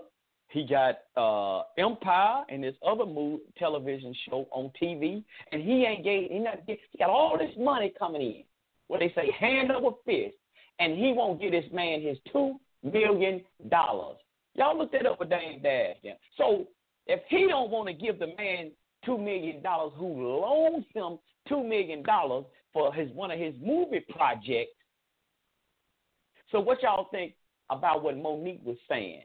He got uh, Empire and this other movie, television show on T V, and he ain't gave. He not. He got all this money coming in. What they say, hand over fist, and he won't give this man his two million dollars. Y'all look that up with Dame Dash. Yeah. So if he don't want to give the man two million dollars who loaned him two million dollars for his one of his movie projects, so what y'all think about what Monique was saying?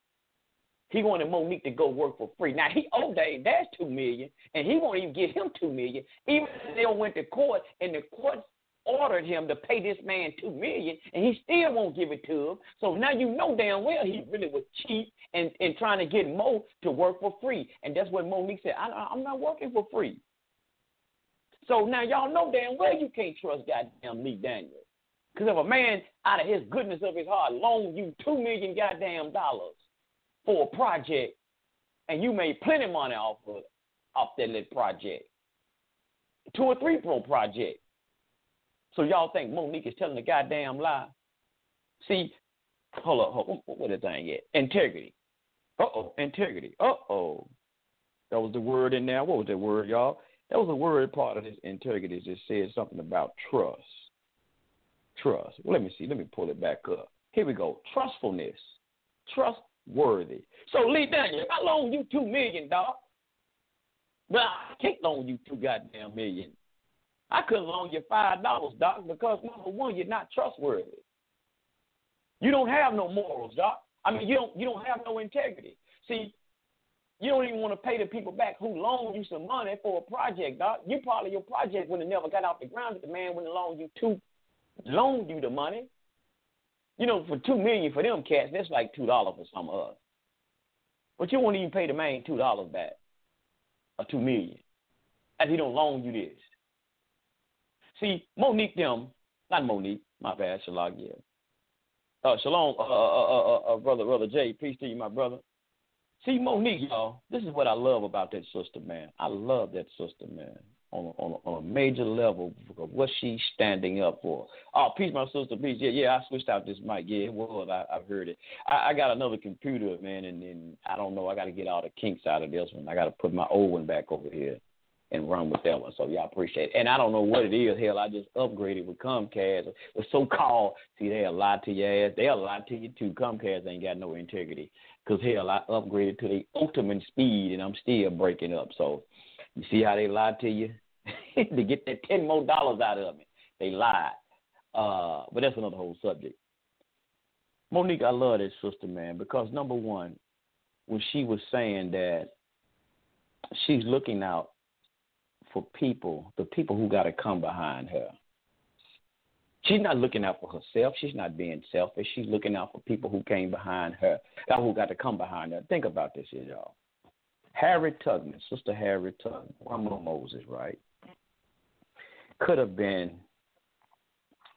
He wanted Monique to go work for free. Now, he owed Dave Dash two million dollars, and he won't even give him two million dollars. Even if they went to court, and the court ordered him to pay this man two million dollars, and he still won't give it to him. So now you know damn well he really was cheap and, and trying to get Mo to work for free. And that's what Monique said, I, I'm not working for free. So now y'all know damn well you can't trust goddamn Lee Daniels. Because if a man, out of his goodness of his heart, loaned you two million dollars goddamn dollars, for a project, and you made plenty of money off of off that little project, two or three pro project. So y'all think Monique is telling a goddamn lie? See, hold up, hold up, what is that thing at? Integrity. Uh oh, integrity. Uh oh, that was the word in there. What was that word, y'all? That was the word part of this integrity. It said something about trust. Trust. Well, let me see. Let me pull it back up. Here we go. Trustfulness. Trust. Worthy. So Lee Daniels, I loan you two million, dog. But I can't loan you two goddamn million. I couldn't loan you five dollars, doc, because number one, you're not trustworthy. You don't have no morals, doc. I mean, you don't you don't have no integrity. See, you don't even want to pay the people back who loaned you some money for a project, doc. You probably your project would have never got off the ground if the man wouldn't loan you two loaned you the money. You know, for two million dollars for them cats, that's like two dollars for some of us. But you won't even pay the man two dollars back or two million dollars as he don't loan you this. See, Monique them, not Monique, my bad, Shalom, yeah. Uh, Shalom, uh, uh, uh, uh, brother, brother Jay, peace to you, my brother. See, Monique, y'all, this is what I love about that sister, man. I love that sister, man, on a, on a, on a major level of what she's standing up for. Oh, peace, my sister, peace. Yeah, yeah, I switched out this mic. Yeah, it was. I, I heard it. I, I got another computer, man, and, and I don't know. I got to get all the kinks out of this one. I got to put my old one back over here and run with that one. So, yeah, I appreciate it. And I don't know what it is. Hell, I just upgraded with Comcast. With so-called, see, they'll lie to your ass. They'll lie to you, too. Comcast ain't got no integrity because, hell, I upgraded to the ultimate speed, and I'm still breaking up. So, you see how they lied to you? To get that ten more dollars out of me. They lied. Uh, but that's another whole subject. Monique, I love that sister, man, because, number one, when she was saying that she's looking out for people, the people who got to come behind her. She's not looking out for herself. She's not being selfish. She's looking out for people who came behind her, who got to come behind her. Think about this here, y'all. Harriet Tubman, Sister Harriet Tubman, Grandma Moses, right, could have been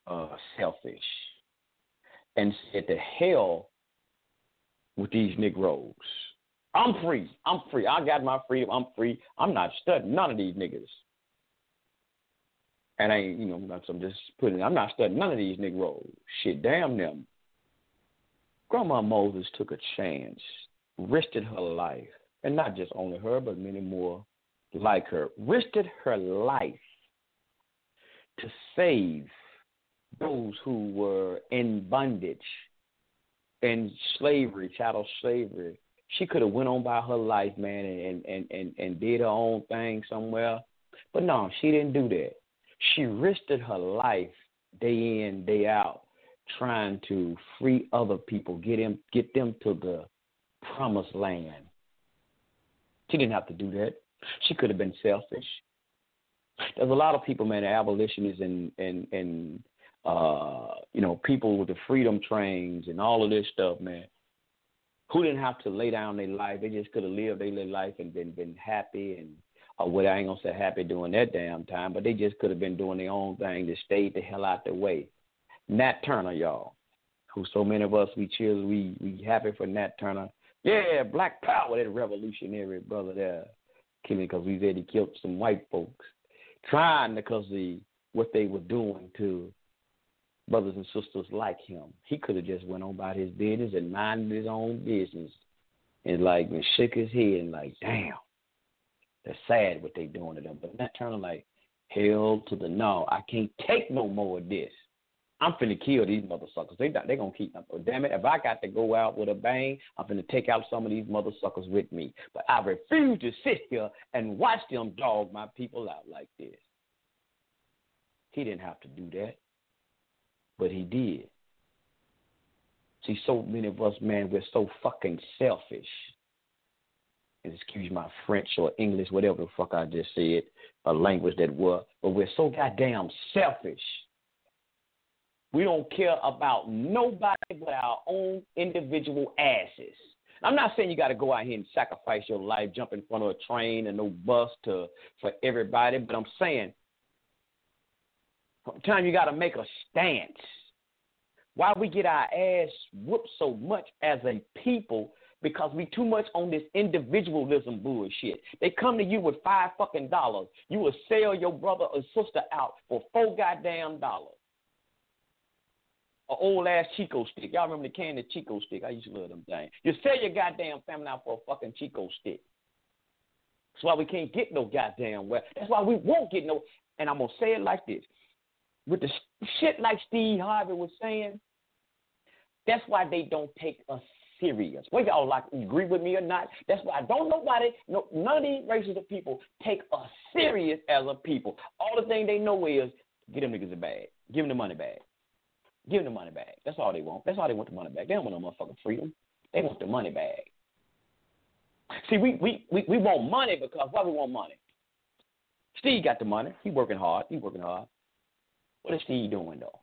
uh, selfish and said to hell with these Negroes. I'm free. I'm free. I got my freedom. I'm free. I'm not studying none of these niggas. And I, you know, I'm just putting, I'm not studying none of these Negroes. Shit, damn them. Grandma Moses took a chance, risked her life. And not just only her, but many more like her, risked her life to save those who were in bondage and slavery, chattel slavery. She could have went on by her life, man, and, and, and, and did her own thing somewhere. But no, she didn't do that. She risked her life day in, day out, trying to free other people, get them, get them to the promised land. She didn't have to do that. She could have been selfish. There's a lot of people, man, abolitionists and, and, and uh, you know, people with the freedom trains and all of this stuff, man, who didn't have to lay down their life. They just could have lived their little life and been, been happy and or what I ain't going to say happy during that damn time, but they just could have been doing their own thing to stay the hell out the way. Nat Turner, y'all, who so many of us, we cheer, we, we happy for Nat Turner. Yeah, black power, that revolutionary brother there, killing because we said he killed some white folks, trying because of what they were doing to brothers and sisters like him. He could have just went on about his business and minded his own business and like and shook his head and like, damn, that's sad what they doing to them. But Nat Turner like, hell to the no, I can't take no more of this. I'm finna kill these motherfuckers. They they gonna keep them. Oh, damn it, if I got to go out with a bang, I'm finna take out some of these motherfuckers with me. But I refuse to sit here and watch them dog my people out like this. He didn't have to do that, but he did. See, so many of us, man, we're so fucking selfish. And excuse my French or English, whatever the fuck I just said, a language that was, but we're so goddamn selfish. We don't care about nobody but our own individual asses. I'm not saying you got to go out here and sacrifice your life, jump in front of a train and no bus to for everybody, but I'm saying, sometimes you got to make a stance. Why we get our ass whooped so much as a people? Because we too much on this individualism bullshit. They come to you with five fucking dollars. You will sell your brother or sister out for four goddamn dollars. An old ass Chico stick. Y'all remember the candy Chico stick? I used to love them things. You sell your goddamn family out for a fucking Chico stick. That's why we can't get no goddamn well. That's why we won't get no. And I'm going to say it like this. With the shit like Steve Harvey was saying, that's why they don't take us serious. Whether y'all like agree with me or not, that's why I don't nobody, no, none of these races of people take us serious as a people. All the thing they know is get them niggas a bag, give them the money bag, give them the money bag. That's all they want. That's all they want, the money bag. They don't want no motherfucking freedom. They want the money bag. See, we we we, we want money because why we want money? Steve got the money. He working hard. He working hard. What is Steve doing, though?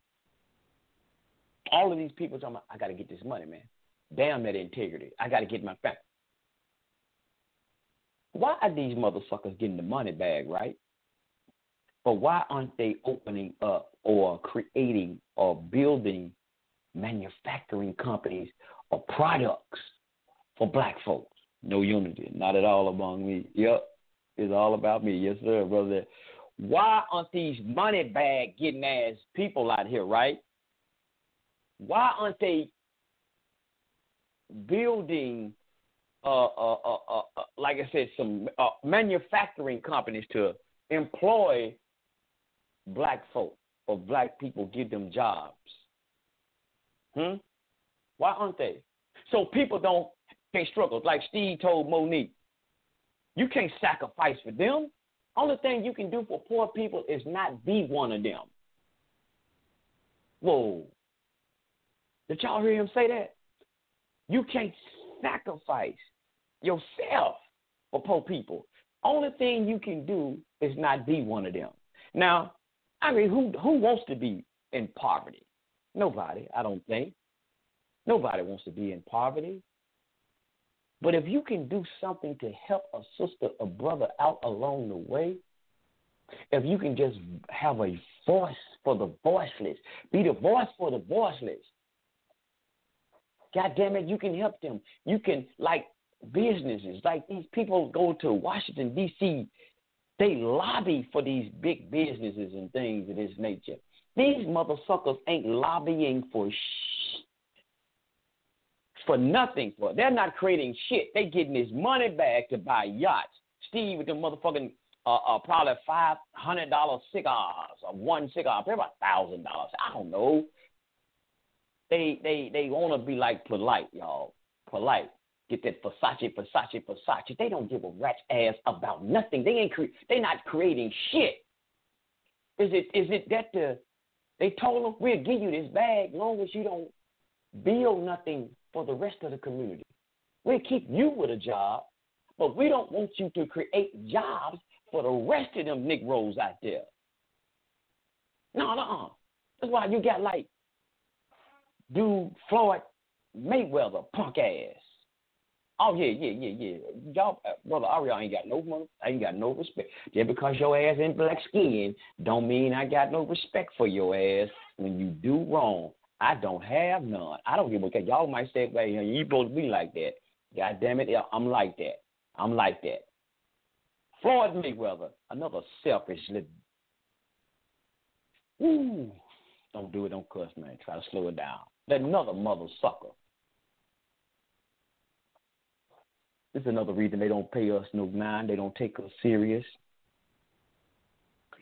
All of these people talking about, I got to get this money, man. Damn that integrity. I got to get my family. Why are these motherfuckers getting the money bag, right? But why aren't they opening up or creating or building manufacturing companies or products for black folks? No unity. Not at all among me. Yep. It's all about me. Yes, sir, brother. Why aren't these money bag getting ass people out here, right? Why aren't they building, uh, uh, uh, uh, uh, like I said, some uh, manufacturing companies to employ black folk or black people, give them jobs? Hmm? Why aren't they? So people don't can't struggle. Like Steve told Monique, you can't sacrifice for them. Only thing you can do for poor people is not be one of them. Whoa. Did y'all hear him say that? You can't sacrifice yourself for poor people. Only thing you can do is not be one of them. Now, I mean, who who wants to be in poverty? Nobody, I don't think. Nobody wants to be in poverty. But if you can do something to help a sister, a brother out along the way, if you can just have a voice for the voiceless, be the voice for the voiceless, God damn it, you can help them. You can, like businesses, like these people go to Washington, D C, they lobby for these big businesses and things of this nature. These motherfuckers ain't lobbying for shh. For nothing. For they're not creating shit. They getting this money back to buy yachts. Steve with the motherfucking uh, uh, probably five hundred dollar cigars or one cigar, probably about thousand dollars. I don't know. They they they want to be like polite, y'all. Polite. Get that Versace, Versace, Versace. They don't give a rat's ass about nothing. They ain't. Cre- they not creating shit. Is it is it that the they told them we'll give you this bag long as you don't build nothing for the rest of the community. We'll keep you with a job, but we don't want you to create jobs for the rest of them Negroes out there. No, no. That's why you got like dude Floyd Mayweather, punk ass. Oh, yeah, yeah, yeah, yeah. Y'all, brother Arayah ain't got no money. I ain't got no respect. Just because your ass ain't black skin don't mean I got no respect for your ass when you do wrong. I don't have none. I don't give a fuck. Y'all might say, well, you supposed to be like that. God damn it, I'm like that. I'm like that. Floyd Mayweather, another selfish little. Ooh, don't do it. Don't cuss, man. Try to slow it down. Another mother sucker. This is another reason they don't pay us no mind. They don't take us serious.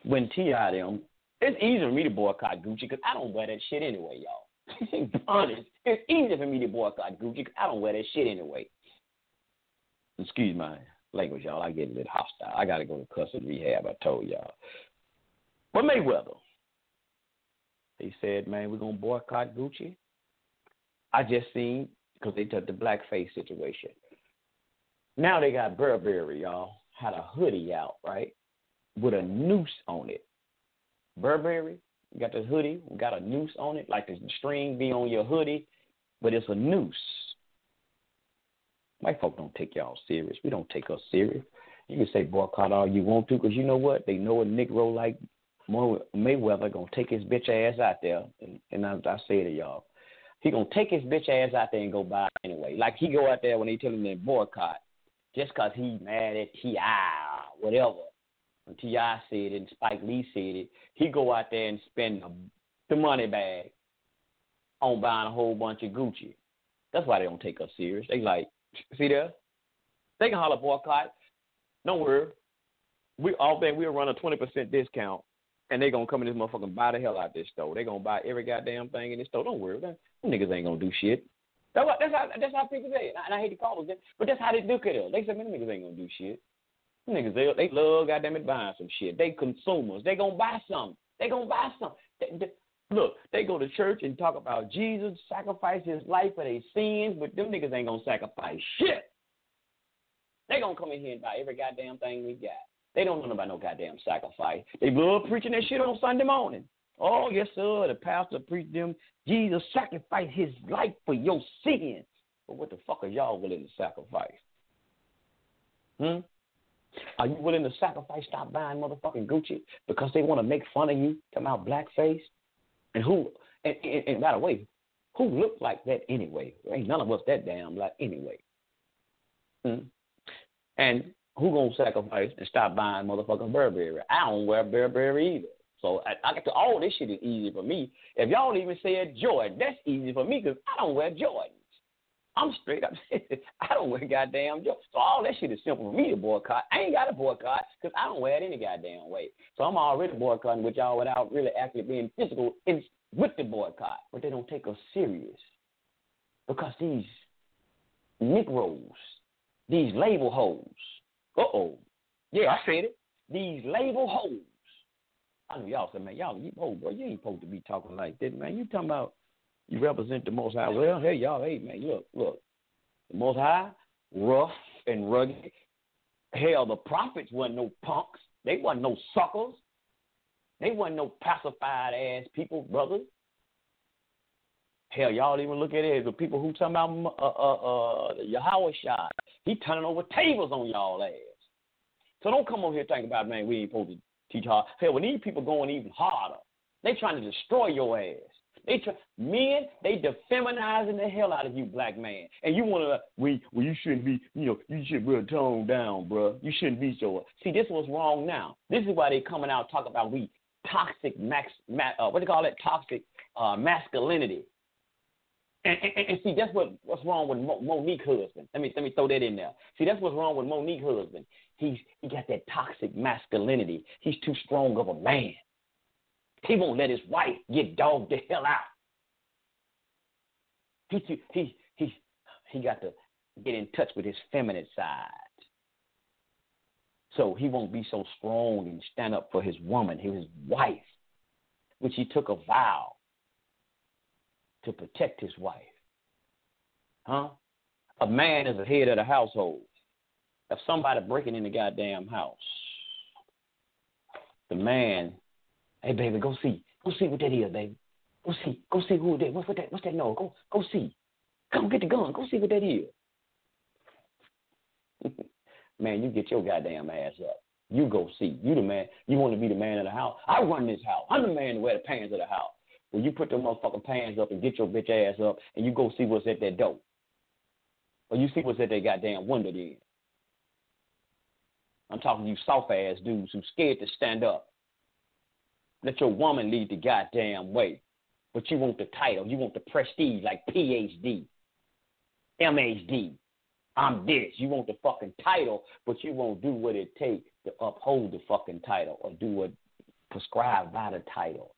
When T I them, it's easy for me to boycott Gucci because I don't wear that shit anyway, y'all. To be honest, it's easy for me to boycott Gucci because I don't wear that shit anyway. Excuse my language, y'all. I get a little hostile. I got to go to custody rehab, I told y'all. But Mayweather, they said, man, we're going to boycott Gucci. I just seen, because they took the blackface situation. Now they got Burberry, y'all, had a hoodie out, right, with a noose on it. Burberry, you got this hoodie, got a noose on it, like the string be on your hoodie, but it's a noose. White folk don't take y'all serious. We don't take us serious. You can say boycott all you want to, because you know what? They know a Negro like Mayweather going to take his bitch ass out there, and, and I, I say to y'all, he going to take his bitch ass out there and go buy anyway. Like he go out there when they tell him to boycott, just because he mad at T I or whatever. When T I said it and Spike Lee said it, he go out there and spend the, the money bag on buying a whole bunch of Gucci. That's why they don't take us serious. They like, see there? They can holler boycott. Don't worry. We all think we'll run a twenty percent discount, and they going to come in this motherfucker and buy the hell out of this store. They going to buy every goddamn thing in this store. Don't worry. Them niggas ain't going to do shit. That's how, that's how, that's how people say it. And I hate to call them, but that's how they look at it. They say, man, them niggas ain't going to do shit. Them niggas, they, they love goddamn it buying some shit. They consumers. They going to buy something. They going to buy something. They, they, look, they go to church and talk about Jesus, sacrifice his life for their sins, but them niggas ain't going to sacrifice shit. They going to come in here and buy every goddamn thing we got. They don't know about no goddamn sacrifice. They love preaching that shit on Sunday morning. Oh, yes, sir, the pastor preached them, Jesus sacrificed his life for your sins. But what the fuck are y'all willing to sacrifice? Hmm? Are you willing to sacrifice, stop buying motherfucking Gucci because they want to make fun of you, come out blackface? And who, and, and, and by the way, who looked like that anyway? There ain't none of us that damn black anyway. Hmm? And who gonna sacrifice and stop buying motherfucking Burberry? I don't wear Burberry either. So I, I got to, all this shit is easy for me. If y'all don't even say a Jordan, that's easy for me because I don't wear Jordans. I'm straight up. I don't wear goddamn Jordans. So all that shit is simple for me to boycott. I ain't got to boycott because I don't wear it any goddamn way. So I'm already boycotting with y'all without really actually being physical in, with the boycott. But they don't take us serious because these Negroes, these label hoes, uh-oh, yeah, I said it, these label hoes. I know y'all said, man, y'all, you old, bro, you ain't supposed to be talking like that, man. You talking about you represent the Most High. Well, hey, y'all, hey, man, look, look. The Most High, rough and rugged. Hell, the prophets wasn't no punks. They wasn't no suckers. They wasn't no pacified-ass people, brothers. Hell, y'all even look at it. The people who talking about uh, uh, uh, Yahweh Shai, he turning over tables on y'all ass. So don't come over here thinking about, man, we ain't supposed to teach hard. Hell, when these people going even harder, they trying to destroy your ass. They try, men, they defeminizing the hell out of you, black man. And you want to, we, well, you shouldn't be, you know, you should be toned down, bro. You shouldn't be so. See, this is what's wrong now. This is why they coming out talking about we toxic max, max uh, what they call that, toxic uh, masculinity. And, and, and see, that's what, what's wrong with Mo, Monique husband. Let me let me throw that in there. See, that's what's wrong with Monique husband. He's he got that toxic masculinity. He's too strong of a man. He won't let his wife get dogged the hell out. He too, he he he got to get in touch with his feminine side. So he won't be so strong and stand up for his woman, his wife, which he took a vow to protect his wife. Huh? A man is the head of the household. If somebody breaking in the goddamn house, the man, hey, baby, go see. Go see what that is, baby. Go see. Go see who that is. What's that? What's that? No, go, go see. Come get the gun. Go see what that is. Man, you get your goddamn ass up. You go see. You the man. You want to be the man of the house. I run this house. I'm the man to wear the pants of the house. When you put them motherfucking pants up and get your bitch ass up and you go see what's at that door. Or you see what's at that goddamn window then. I'm talking to you soft-ass dudes who's scared to stand up. Let your woman lead the goddamn way. But you want the title. You want the prestige like P H D, M H D, I'm this. You want the fucking title, but you won't do what it takes to uphold the fucking title or do what prescribed by the title.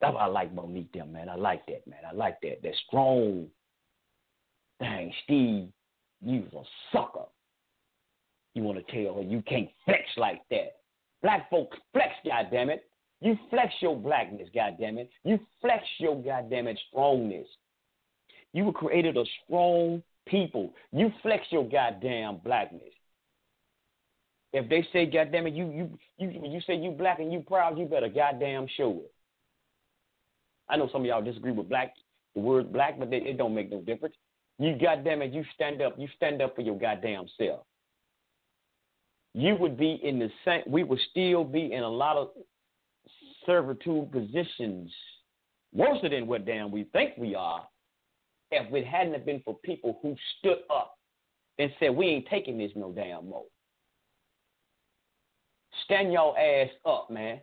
That's why I like Monique them, man. I like that, man. I like that. That strong thing. Steve, you was a sucker. You want to tell her you can't flex like that. Black folks flex, goddammit. You flex your blackness, goddammit. You flex your goddammit strongness. You were created a strong people. You flex your goddamn blackness. If they say, goddammit, you you you you say you black and you proud, you better goddamn show it. I know some of y'all disagree with black, the word black, but they, it don't make no difference. You goddammit, you stand up, you stand up for your goddamn self. You would be in the same, we would still be in a lot of servitude positions, worse than what damn we think we are, if it hadn't have been for people who stood up and said, we ain't taking this no damn more. Stand your ass up, man.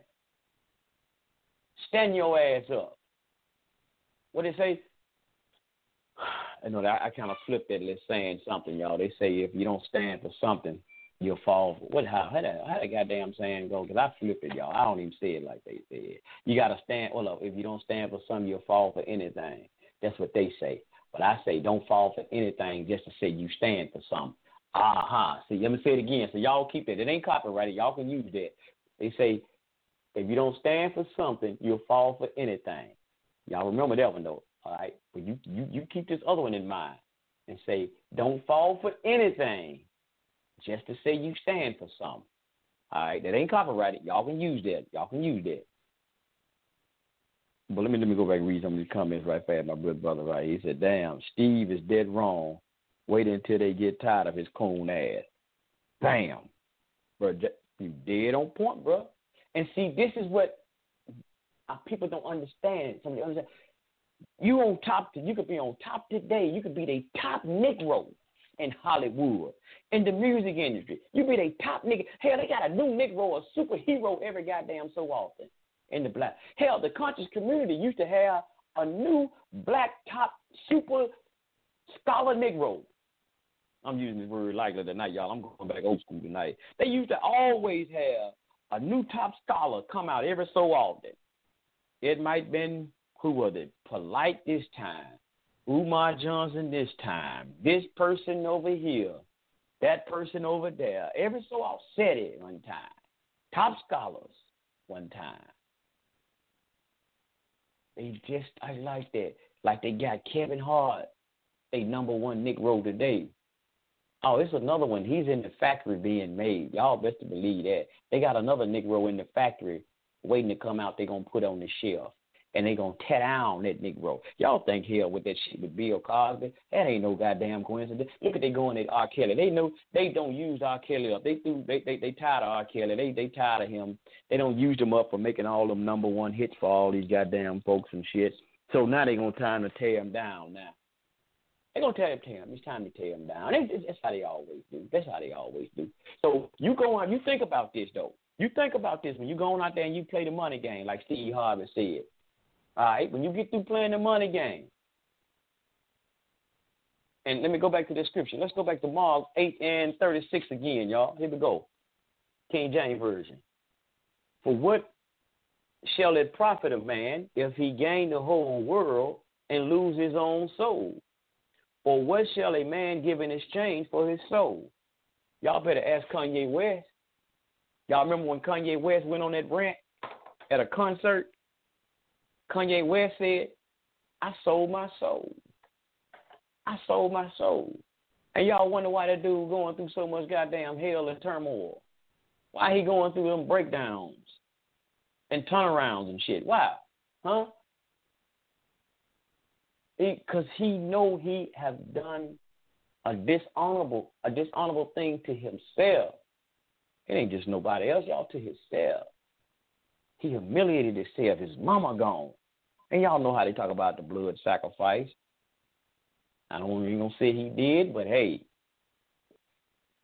Stand your ass up. What they say? I know that I, I kind of flipped that list saying something, y'all. They say if you don't stand for something, you'll fall for what? How, how, that, how that goddamn saying go? Because I flip it, y'all. I don't even say it like they said. You got to stand. Well, if you don't stand for something, you'll fall for anything. That's what they say. But I say don't fall for anything just to say you stand for something. Aha. Uh-huh. See, let me say it again. So y'all keep that. It ain't copyrighted. Y'all can use that. They say if you don't stand for something, you'll fall for anything. Y'all remember that one, though. All right? But you, you, you keep this other one in mind and say don't fall for anything just to say you stand for something. All right, that ain't copyrighted. Y'all can use that. Y'all can use that. But let me let me go back and read some of these comments right fast. My good brother right here, he said, damn, Steve is dead wrong. Wait until they get tired of his coon ass. Bam. Bro, you dead on point, bro. And see, this is what people don't understand. Some don't understand. You on top, you could be on top today. You could be the top Negro in Hollywood, in the music industry. You be they top nigga. Hell, they got a new Negro, a superhero every goddamn so often in the black. Hell, the conscious community used to have a new black top super scholar Negro. I'm using this word lightly tonight, y'all. I'm going back old school tonight. They used to always have a new top scholar come out every so often. It might been, who was it? Polite this time. Umar Johnson this time, this person over here, that person over there. Every so I'll said it one time. Top scholars one time. They just, I like that. Like they got Kevin Hart, they number one Negro today. Oh, it's another one. He's in the factory being made. Y'all best to believe that. They got another Negro in the factory waiting to come out. They're going to put on the shelf. And they going to tear down that Negro. Y'all think hell with that shit with Bill Cosby? That ain't no goddamn coincidence. Look at they going at R. Kelly. They know they don't use R. Kelly up. They do, they, they they tired of R. Kelly. They they tired of him. They don't use him up for making all them number one hits for all these goddamn folks and shit. So now they going to time to tear him down now. They going to tear him down. It's time to tear him down. They, that's how they always do. That's how they always do. So you go on. You think about this, though. You think about this when you going out there and you play the money game like Steve Harvey said. All right, when you get through playing the money game, and let me go back to the scripture. Let's go back to Mark eight and thirty-six again, y'all. Here we go. King James Version. For what shall it profit a man if he gain the whole world and lose his own soul? Or what shall a man give in exchange for his soul? Y'all better ask Kanye West. Y'all remember when Kanye West went on that rant at a concert? Kanye West said, I sold my soul. I sold my soul. And y'all wonder why that dude going through so much goddamn hell and turmoil. Why he going through them breakdowns and turnarounds and shit? Why? Huh? Because he know he have done a dishonorable, a dishonorable thing to himself. It ain't just nobody else, y'all, to himself. He humiliated himself. His mama gone. And y'all know how they talk about the blood sacrifice. I don't even gonna say he did, but hey,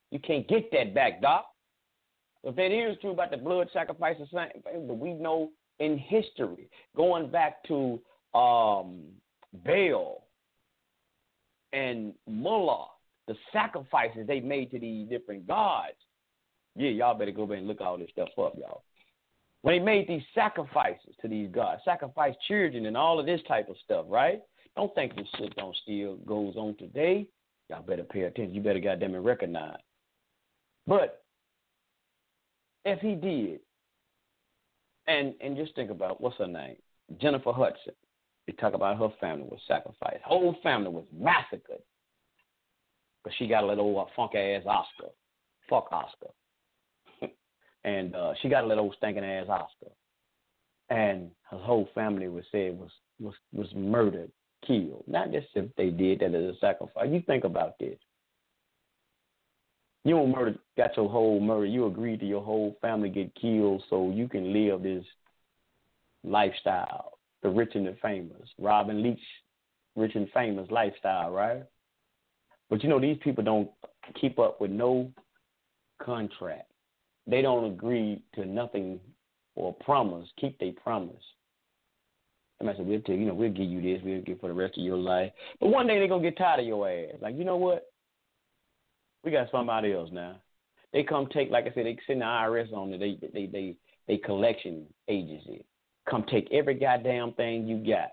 you can't get that back, Doc. If that is true about the blood sacrifice, but we know in history, going back to um, Baal, and Mullah, the sacrifices they made to these different gods. Yeah, y'all better go back and look all this stuff up, y'all. When they made these sacrifices to these gods, sacrifice children and all of this type of stuff, right? Don't think this shit don't still goes on today. Y'all better pay attention. You better goddamn it recognize. But if he did, and and just think about, what's her name? Jennifer Hudson. They talk about her family was sacrificed. Whole family was massacred. But she got a little old funk-ass Oscar. Fuck Oscar. And uh, she got a little old stinking ass Oscar, and her whole family was said was was was murdered, killed. Not just if they did that as a sacrifice. You think about this. You don't murder, got your whole murder. You agreed to your whole family get killed so you can live this lifestyle, the rich and the famous, Robin Leach, rich and famous lifestyle, right? But you know these people don't keep up with no contract. They don't agree to nothing or promise, keep their promise. And I said, we'll tell you, you know, we'll give you this, we'll give for the rest of your life. But one day they're going to get tired of your ass. Like, you know what? We got somebody else now. They come take, like I said, they send the I R S on it. They, they, they, they collection agency. Come take every goddamn thing you got.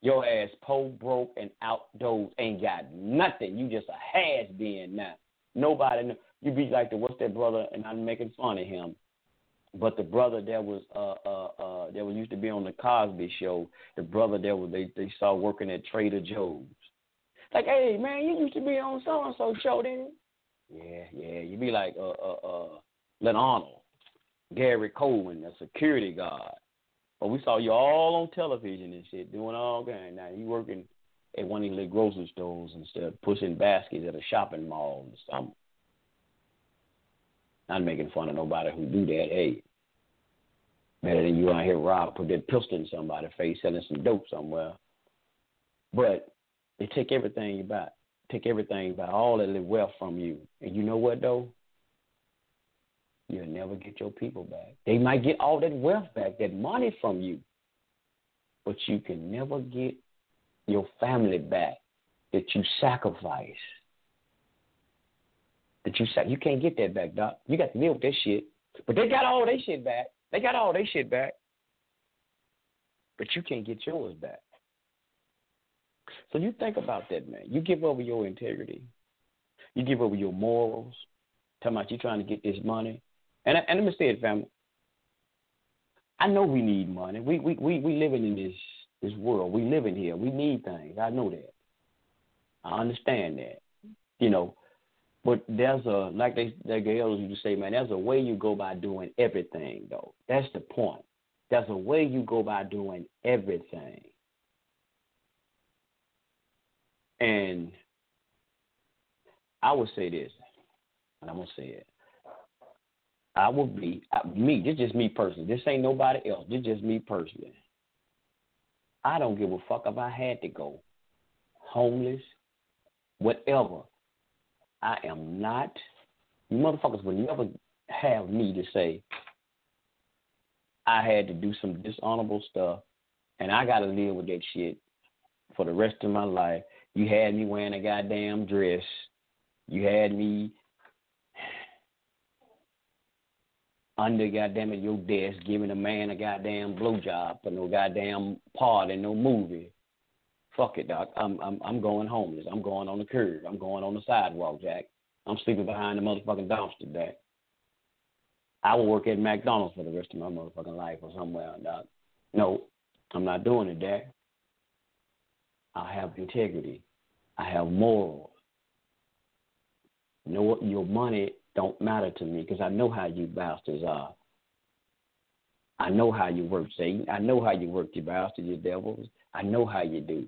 Your ass po broke and outdoors ain't got nothing. You just a has-been now. Nobody knows. You be like, the, what's that brother, and I'm making fun of him, but the brother that was uh, uh, uh, that was used to be on the Cosby Show, the brother that was they, they saw working at Trader Joe's. Like, hey, man, you used to be on so-and-so show, didn't you? Yeah, yeah. You be like uh, uh, uh, Len Arnold, Gary Coleman, a security guard. But we saw you all on television and shit, doing all kinds. Now, you working at one of these little grocery stores instead of pushing baskets at a shopping mall or something. Not making fun of nobody who do that. Hey, better than you out here, Rob, put that pistol in somebody's face, selling some dope somewhere. But they take everything you buy, take everything you buy, all that little wealth from you. And you know what, though? You'll never get your people back. They might get all that wealth back, that money from you, but you can never get your family back that you sacrificed. That you said you can't get that back, Doc. You got to deal with that shit. But they got all their shit back. They got all their shit back. But you can't get yours back. So you think about that, man. You give over your integrity. You give over your morals. Talking about you trying to get this money. And, I, and let me say it, family. I know we need money. We we we we living in this, this world. We living here. We need things. I know that. I understand that. You know. But there's a, like they, like the elders used to say, man, there's a way you go by doing everything, though. That's the point. There's a way you go by doing everything. And I would say this, and I'm going to say it. I would be, I, me, this just me personally. This ain't nobody else. This just me personally. I don't give a fuck if I had to go homeless, whatever. I am not, you motherfuckers will never have me to say I had to do some dishonorable stuff and I got to live with that shit for the rest of my life. You had me wearing a goddamn dress. You had me under goddamn at your desk giving a man a goddamn blowjob for no goddamn party, no movie. Fuck it, Doc. I'm I'm I'm going homeless. I'm going on the curb. I'm going on the sidewalk, Jack. I'm sleeping behind the motherfucking dumpster, Jack. I will work at McDonald's for the rest of my motherfucking life or somewhere, Doc. No, I'm not doing it, Jack. I have integrity. I have morals. You know what? Your money don't matter to me because I know how you bastards are. I know how you work, Satan. I know how you work, you bastards, you devils. I know how you do.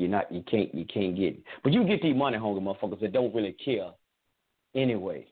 You're not, you can't, you can't get it. But you get these money hungry motherfuckers that don't really care anyway.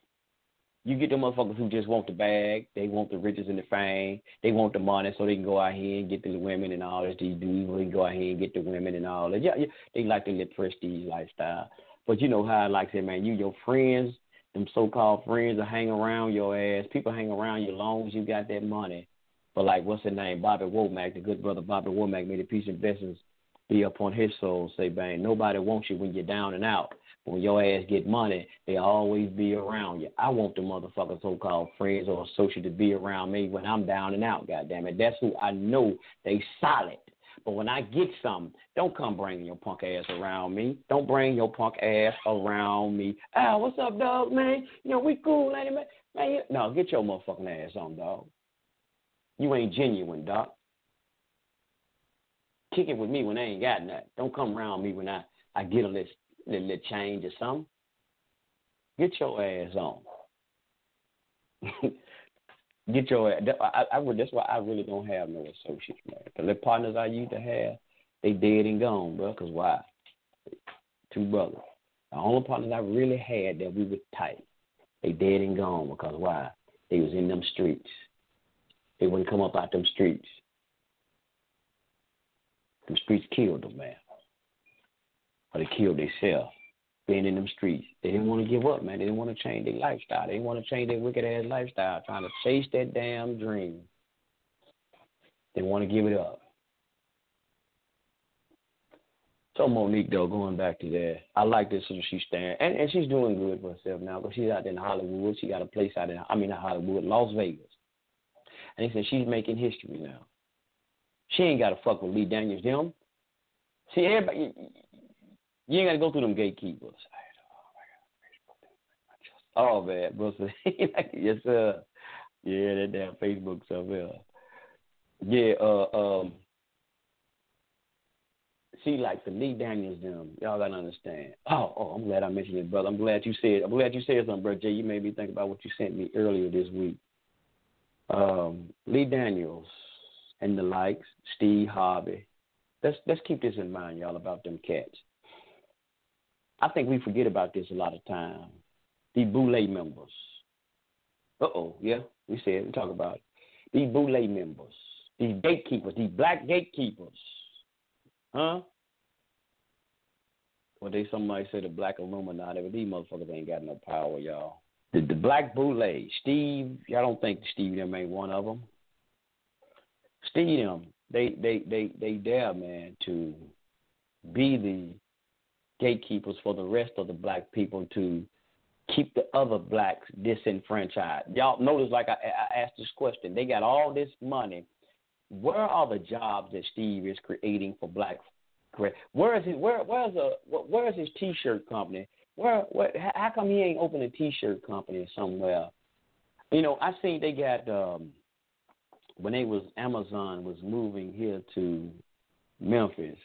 You get the motherfuckers who just want the bag. They want the riches and the fame. They want the money so they can go out here and get the women and all this. These dudes they can go out here and get the women and all that. Yeah, yeah. They like to live prestige lifestyle. But you know how I like to say, man, you, your friends, them so-called friends that hang around your ass. People hang around you as long as you got that money. But like, what's the name? Bobby Womack, the good brother Bobby Womack made a piece of investments be upon his soul, say, bang, nobody wants you when you're down and out. When your ass get money, they always be around you. I want the motherfucking so-called friends or associate to be around me when I'm down and out, goddammit. That's who I know they solid. But when I get something, don't come bringing your punk ass around me. Don't bring your punk ass around me. Ah, what's up, dog, man? You know, we cool, ain't it, man? man you... No, get your motherfucking ass on, dog. You ain't genuine, dog. Kick it with me when I ain't got nothing. Don't come around me when I, I get a list. A little change or something. Get your ass on. Get your ass. I, I, I, that's why I really don't have no associates, man. The little partners I used to have, they dead and gone, bro. Because why? Two brothers. The only partners I really had that we were tight, they dead and gone. Because why? They was in them streets. They wouldn't come up out them streets. Them streets killed them, man. They killed themselves being in them streets. They didn't want to give up, man. They didn't want to change their lifestyle. They didn't want to change their wicked-ass lifestyle, trying to chase that damn dream. They didn't want to give it up. So Monique, though, going back to that, I like this when she's standing. And, and she's doing good for herself now because she's out in Hollywood. She got a place out in, I mean, not Hollywood, Las Vegas. And he said she's making history now. She ain't got to fuck with Lee Daniels, them. See, everybody... You ain't got to go through them gatekeepers. Oh, man, bro. Yes, sir. Yeah, that damn Facebook stuff. Yeah, yeah uh, um, see, like the Lee Daniels, them, y'all got to understand. Oh, oh, I'm glad I mentioned it, brother. I'm glad you said I'm glad you said something, brother Jay. You made me think about what you sent me earlier this week. Um, Lee Daniels and the likes, Steve Harvey. Let's, let's keep this in mind, y'all, about them cats. I think we forget about this a lot of time. The Boulay members. Uh-oh, yeah, we said, we talk about it. These Boulay members, these gatekeepers, these black gatekeepers. Huh? Well, they somebody said the black Illuminati, but these motherfuckers ain't got no power, y'all. The, the black Boulay, Steve, y'all don't think Steve them ain't one of them. Steve them, they, they, they, they dare, man, to be the gatekeepers for the rest of the black people to keep the other blacks disenfranchised. Y'all notice, like I, I asked this question, they got all this money. Where are the jobs that Steve is creating for blacks? Where is his where where's a where is his T-shirt company? Where what? How come he ain't open a T-shirt company somewhere? You know, I seen they got um, when they was Amazon was moving here to Memphis.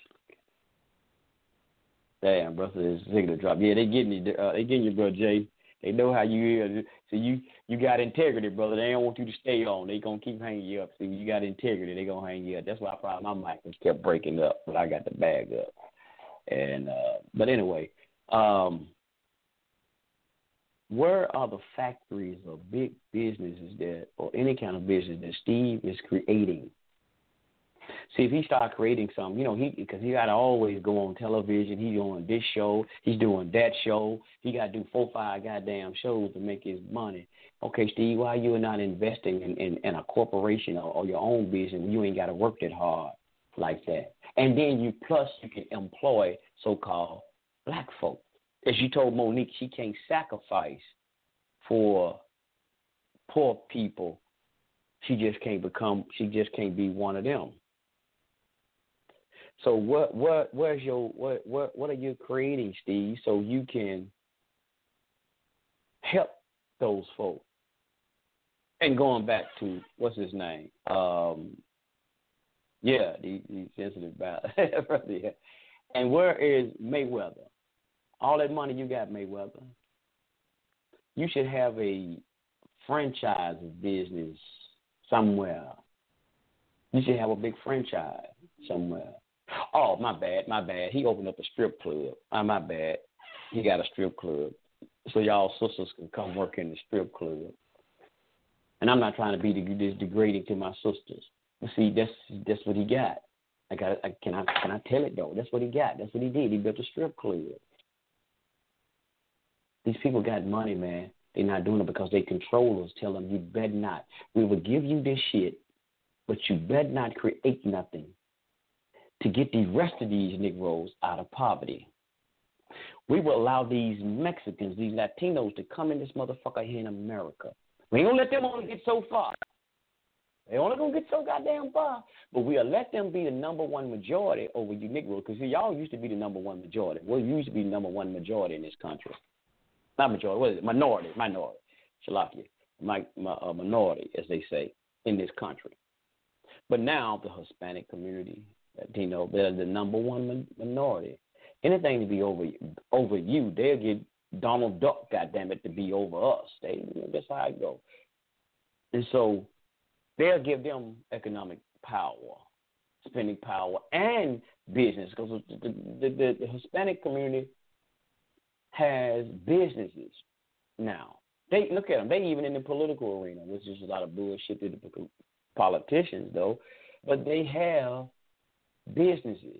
Damn, brother, this signal drop. Yeah, they getting you, uh, they getting you, brother Jay. They know how you is. So you, you got integrity, brother. They don't want you to stay on. They gonna keep hanging you up. See, you got integrity. They gonna hang you up. That's why I probably my mic just kept breaking up, but I got the bag up. And uh, but anyway, um, where are the factories or big businesses that, or any kind of business that Steve is creating? See, if he start creating something, you know, he because he got to always go on television. He's on this show. He's doing that show. He got to do four, five goddamn shows to make his money. Okay, Steve, why you are not investing in, in, in a corporation or, or your own business? You ain't got to work that hard like that. And then you plus you can employ so-called black folk. As you told Monique, she can't sacrifice for poor people. She just can't become, she just can't be one of them. So what what where's your what what what are you creating, Steve, so you can help those folks? And going back to what's his name? Um, yeah, the, the sensitive about yeah. And where is Mayweather? All that money you got, Mayweather. You should have a franchise business somewhere. You should have a big franchise somewhere. Oh, my bad, my bad. He opened up a strip club. Oh, my bad. He got a strip club. So y'all sisters can come work in the strip club. And I'm not trying to be this degrading to my sisters. But see, that's that's what he got. I got. I, can I can I tell it though? That's what he got. That's what he did. He built a strip club. These people got money, man. They're not doing it because they controllers tell them you better not. We will give you this shit, but you better not create nothing. to get the rest of these Negroes out of poverty. We will allow these Mexicans, these Latinos, to come in this motherfucker here in America. We ain't gonna let them only get so far. They only gonna get so goddamn far. But we'll let them be the number one majority over you Negroes. Because see, y'all used to be the number one majority. Well, you used to be the number one majority in this country. Not majority, what is it? Minority, minority. Shalakia, my, my, uh, minority, as they say, in this country. But now the Hispanic community, Latino, they're the number one minority. Anything to be over over you, they'll get Donald Duck, goddammit, to be over us. They, that's how I go. And so they'll give them economic power, spending power, and business, because the, the, the, the Hispanic community has businesses now. They look at them. They even in the political arena, which is a lot of bullshit to the politicians, though. But they have businesses.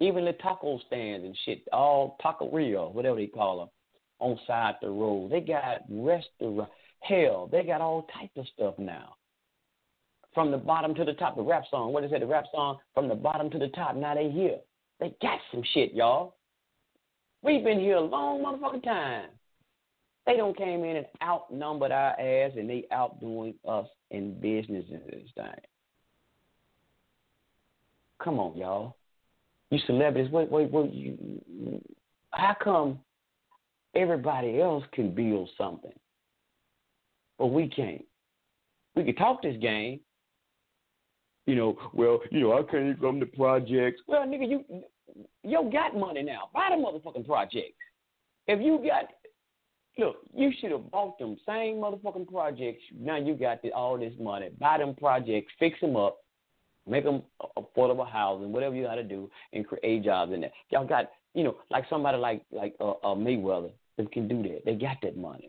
Even the taco stands and shit, all taqueria, whatever they call them, on side the road. They got restaurant. Hell, they got all types of stuff now. From the bottom to the top, the rap song. What is that, the rap song? From the bottom to the top, now they here. They got some shit, y'all. We've been here a long motherfucking time. They don't came in and outnumbered our ass, and they outdoing us in business and this thing. Come on, y'all. You celebrities, wait, wait, wait. You, how come everybody else can build something, but we can't? We can talk this game. You know, well, you know, I came from the projects. Well, nigga, you you got money now. Buy the motherfucking projects. If you got, look, you should have bought them same motherfucking projects. Now you got the, all this money. Buy them projects, fix them up. Make them affordable housing, whatever you got to do, and create jobs in there. Y'all got, you know, like somebody like like uh, uh, Mayweather that can do that. They got that money.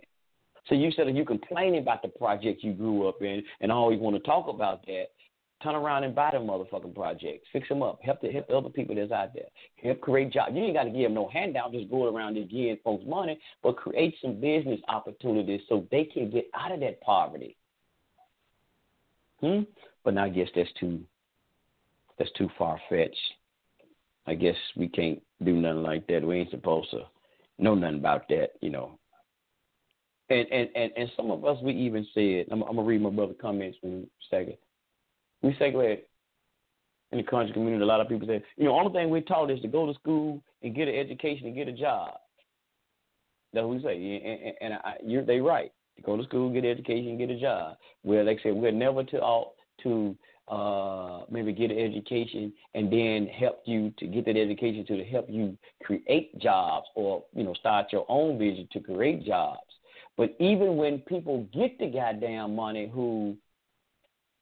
So you said if you complaining about the project you grew up in and always want to talk about that, turn around and buy them motherfucking projects. Fix them up. Help the, help the other people that's out there. Help create jobs. You ain't got to give them no handout. Just go around and give folks money, but create some business opportunities so they can get out of that poverty. Hmm? But now I guess that's too... That's too far-fetched. I guess we can't do nothing like that. We ain't supposed to know nothing about that, you know. And and, and, and some of us, we even said, I'm, I'm going to read my brother's comments in a second. We say, glad in the country community, a lot of people say, you know, only thing we're taught is to go to school and get an education and get a job. That's what we say. And, and, and I, you're, they right. Go to school, get an education, and get a job. Well, they say we're never to all to... Uh, maybe get an education and then help you to get that education to help you create jobs or, you know, start your own vision to create jobs. But even when people get the goddamn money who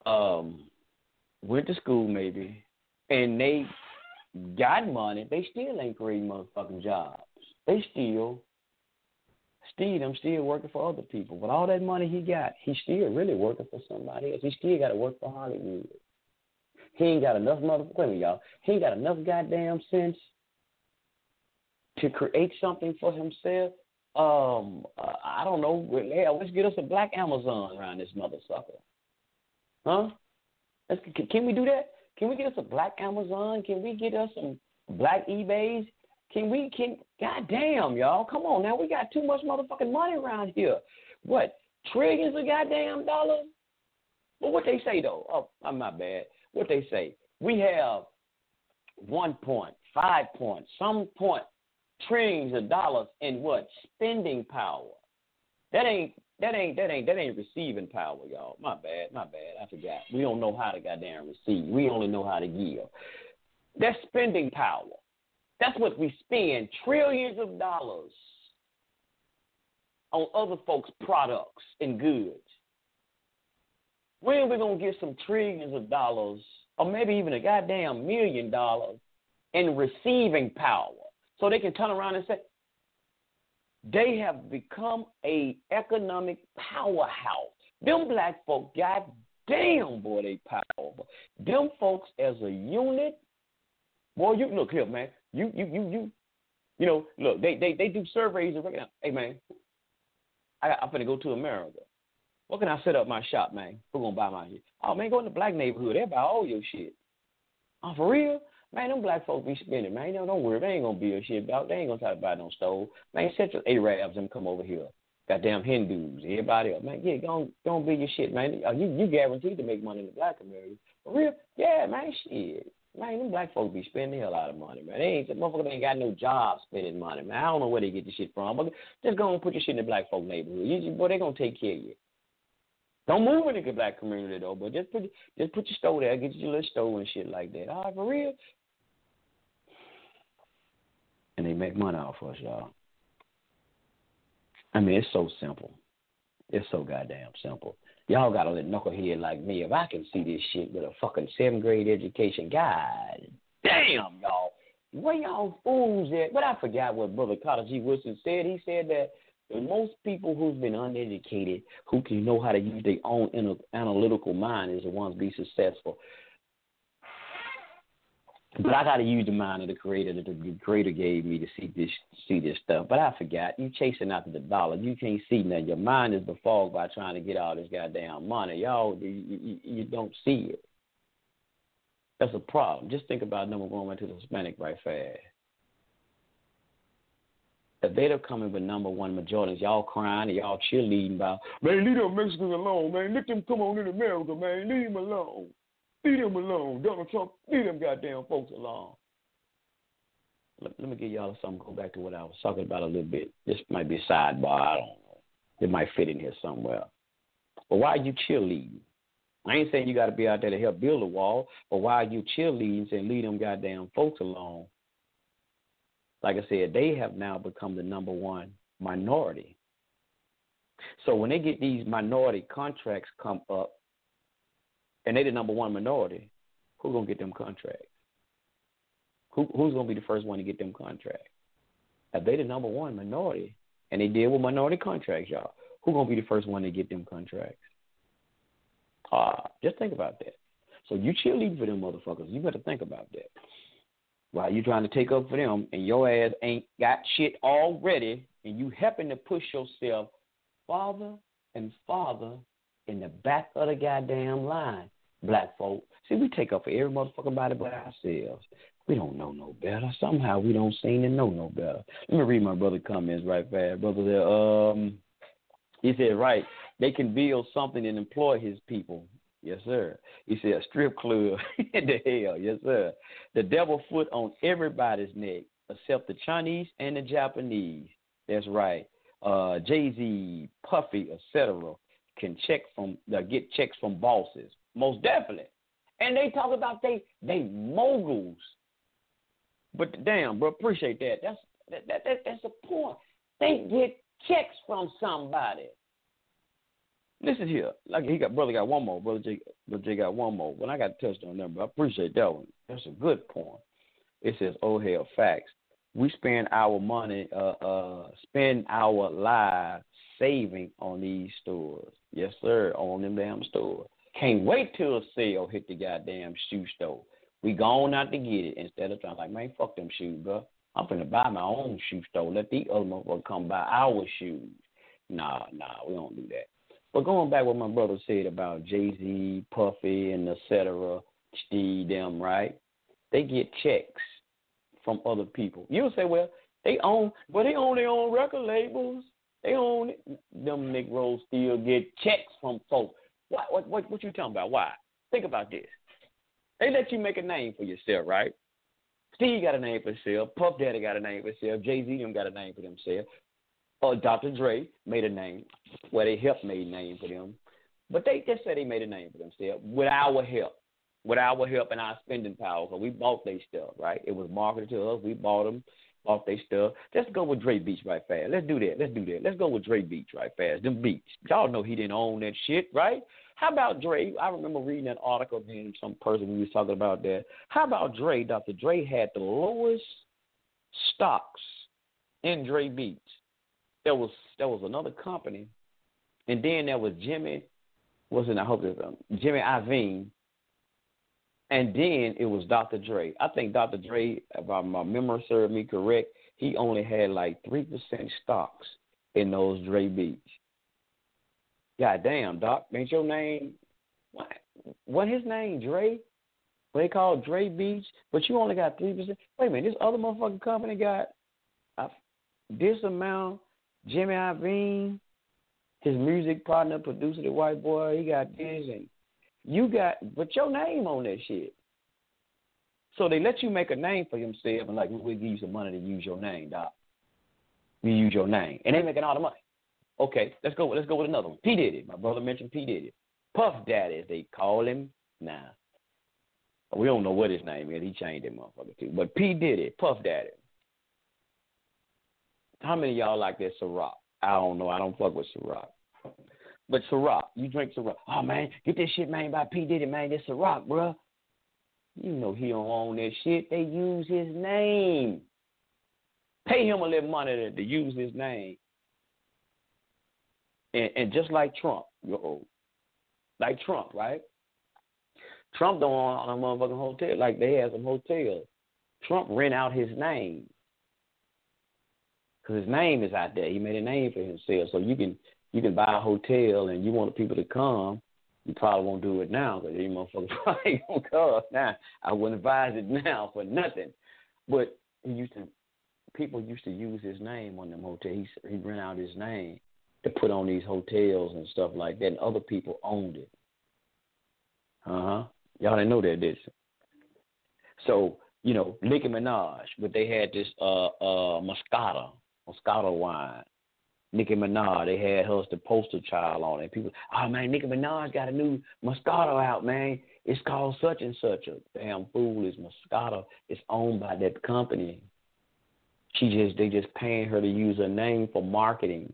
um, went to school maybe and they got money, they still ain't creating motherfucking jobs. They still, Steve, I'm still working for other people. But all that money he got, he's still really working for somebody else. He still got to work for Hollywood. He ain't got enough motherfucking, wait a minute, y'all. He ain't got enough goddamn sense to create something for himself. Um, uh, I don't know. Yeah, let's get us a black Amazon around this mother sucker. Huh? Let's, can, can we do that? Can we get us a black Amazon? Can we get us some black eBays? Can we, can, goddamn, y'all, come on now, we got too much motherfucking money around here. What, trillions of goddamn dollars? Well, what they say, though, oh, I'm not bad, what they say, we have one point, five point, some point, trillions of dollars in what, spending power. That ain't, that ain't, that ain't, that ain't receiving power, y'all. My bad, my bad, I forgot. We don't know how to goddamn receive. We only know how to give. That's spending power. That's what we spend trillions of dollars on other folks' products and goods. When are we going to get some trillions of dollars or maybe even a goddamn million dollars in receiving power so they can turn around and say they have become a economic powerhouse? Them black folk, goddamn, boy, they powerful. Them folks as a unit, boy, you look here, man. You, you, you, you, you know, look, they, they, they do surveys and recognize, hey, man, I, I'm finna go to America. What can I set up my shop, man? Who's gonna buy my shit? Oh, man, go in the black neighborhood. They buy all your shit. Oh, for real? Man, them black folks be spending, man. Don't, don't worry. They ain't going to be a shit about. They ain't going to talk about no stove. Man, Central Arabs, them come over here. Goddamn Hindus, everybody else. Man, yeah, don't, don't be your shit, man. You, you guaranteed to make money in the black community. For real? Yeah, man, shit. Man, them black folks be spending a hell out of money, man. They ain't, motherfuckers ain't got no job spending money, man. I don't know where they get this shit from, but just go and put your shit in the black folk neighborhood. You, boy, they going to take care of you. Don't move into the black community, though, but just put, just put your stove there. Get your little stove and shit like that. All right, for real? And they make money off us, y'all. I mean, it's so simple. It's so goddamn simple. Y'all got to let knucklehead like me, if I can see this shit with a fucking seventh grade education, god damn, y'all. Where y'all fools at? But I forgot what Brother Carter G. Wilson said. He said that most people who's been uneducated, who can know how to use their own analytical mind, is the ones be successful. But I got to use the mind of the creator that the creator gave me to see this see this stuff. But I forgot. You chasing after the dollar. You can't see nothing. Your mind is befogged by trying to get all this goddamn money. Y'all, you, you, you don't see it. That's a problem. Just think about number one, went to the Hispanic right fast. If they don't come in with number one majorities, y'all crying and y'all cheerleading about, man, leave them Mexicans alone, man. Let them come on in America, man. Leave them alone. Leave them alone. Donald Trump, leave them goddamn folks alone. Let, let me give y'all something, go back to what I was talking about a little bit. This might be a sidebar. I don't know. It might fit in here somewhere. But why are you cheerleading? I ain't saying you got to be out there to help build a wall, but why are you cheerleading and leave them goddamn folks alone? Like I said, they have now become the number one minority. So when they get these minority contracts come up, and they the number one minority, who's going to get them contracts? Who, who's going to be the first one to get them contracts? If they the number one minority, and they deal with minority contracts, y'all, who's going to be the first one to get them contracts? Ah, just think about that. So you cheerleading for them motherfuckers. You better think about that. While you trying to take up for them, and your ass ain't got shit already, and you helping to push yourself farther and farther in the back of the goddamn line, black folk. See, we take up for every motherfucking body but ourselves. We don't know no better. Somehow we don't seem to know no better. Let me read my brother's comments right fast. Brother there, um, he said, right, they can build something and employ his people. Yes, sir. He said, a strip club in the hell. Yes, sir. The devil foot on everybody's neck except the Chinese and the Japanese. That's right. Uh, Jay-Z, Puffy, et cetera, can check from uh, get checks from bosses, most definitely. And they talk about they they moguls. But damn, bro, appreciate that. That's that, that, that that's the point. They get checks from somebody. Listen here, like he got brother got one more, brother J, brother J got one more. When I got touched on them, but I appreciate that one. That's a good point. It says, "Oh hell, facts. We spend our money, uh, uh, spend our lives." Saving on these stores. Yes, sir, on them damn stores. Can't wait till a sale hit the goddamn shoe store. We gone out to get it instead of trying, like, man, fuck them shoes, bro. I'm finna buy my own shoe store. Let the other motherfucker come buy our shoes. Nah, nah, we don't do that. But going back what my brother said about Jay-Z, Puffy, and et cetera, Steve, them, right? They get checks from other people. You'll say, well, they own, well, they own their own record labels. They own it. Them Negroes still get checks from folks. What, what what what you talking about? Why? Think about this. They let you make a name for yourself, right? Steve got a name for himself. Puff Daddy got a name for himself. Jay-Z them got a name for themselves. Or Doctor Dre made a name. Well, they helped made a name for them. But they just said they made a name for themselves with our help. With our help and our spending power. So we bought their stuff, right? It was marketed to us. We bought them. Off they stuff. Let's go with Dre Beach right fast. Let's do that. Let's do that. Let's go with Dre Beach right fast. Them Beach. Y'all know he didn't own that shit, right? How about Dre? I remember reading that article being some person who was talking about that. How about Dre? Doctor Dre had the lowest stocks in Dre Beach. There was there was another company, and then there was Jimmy. Wasn't I hope it was um, Jimmy Iovine. And then it was Doctor Dre. I think Doctor Dre, if my memory serves me correct, he only had like three percent stocks in those Dre Beach. God damn, Doc, ain't your name, what, what his name, Dre? When they call Dre Beach, but you only got three percent. Wait a minute, this other motherfucking company got uh, this amount. Jimmy Iovine, his music partner, producer, the white boy, he got this, and you got, but your name on that shit. So they let you make a name for yourself, and like, we'll give you some money to use your name, doc. You use your name, and they making all the money. Okay, let's go. Let's go with another one. P. Diddy. My brother mentioned P. Diddy. Puff Daddy, as they call him now. We don't know what his name is. He changed that motherfucker too. But P. Diddy, Puff Daddy. How many of y'all like that Ciroc? I don't know. I don't fuck with Ciroc. But Ciroc, you drink Ciroc. Oh, man, get this shit, man, by P. Diddy, man. That's Ciroc, bro. You know he don't own that shit. They use his name. Pay him a little money to, to use his name. And, and just like Trump, you're old. Like Trump, right? Trump don't own a motherfucking hotel. Like they had some hotels. Trump rent out his name. Because his name is out there. He made a name for himself. So you can you can buy a hotel and you want people to come. You probably won't do it now because these motherfuckers probably won't come. Now, I wouldn't advise it now for nothing. But he used to, people used to use his name on them hotels. He, he rent out his name to put on these hotels and stuff like that. And other people owned it. Uh-huh. Y'all didn't know that, did you? So, you know, Nicki Minaj, but they had this uh, uh, Moscato. Moscato wine. Nicki Minaj, they had her as the poster child on it. People, oh, man, Nicki Minaj got a new Moscato out, man. It's called such and such. A damn fool is Moscato. It's owned by that company. She just, they just paying her to use her name for marketing.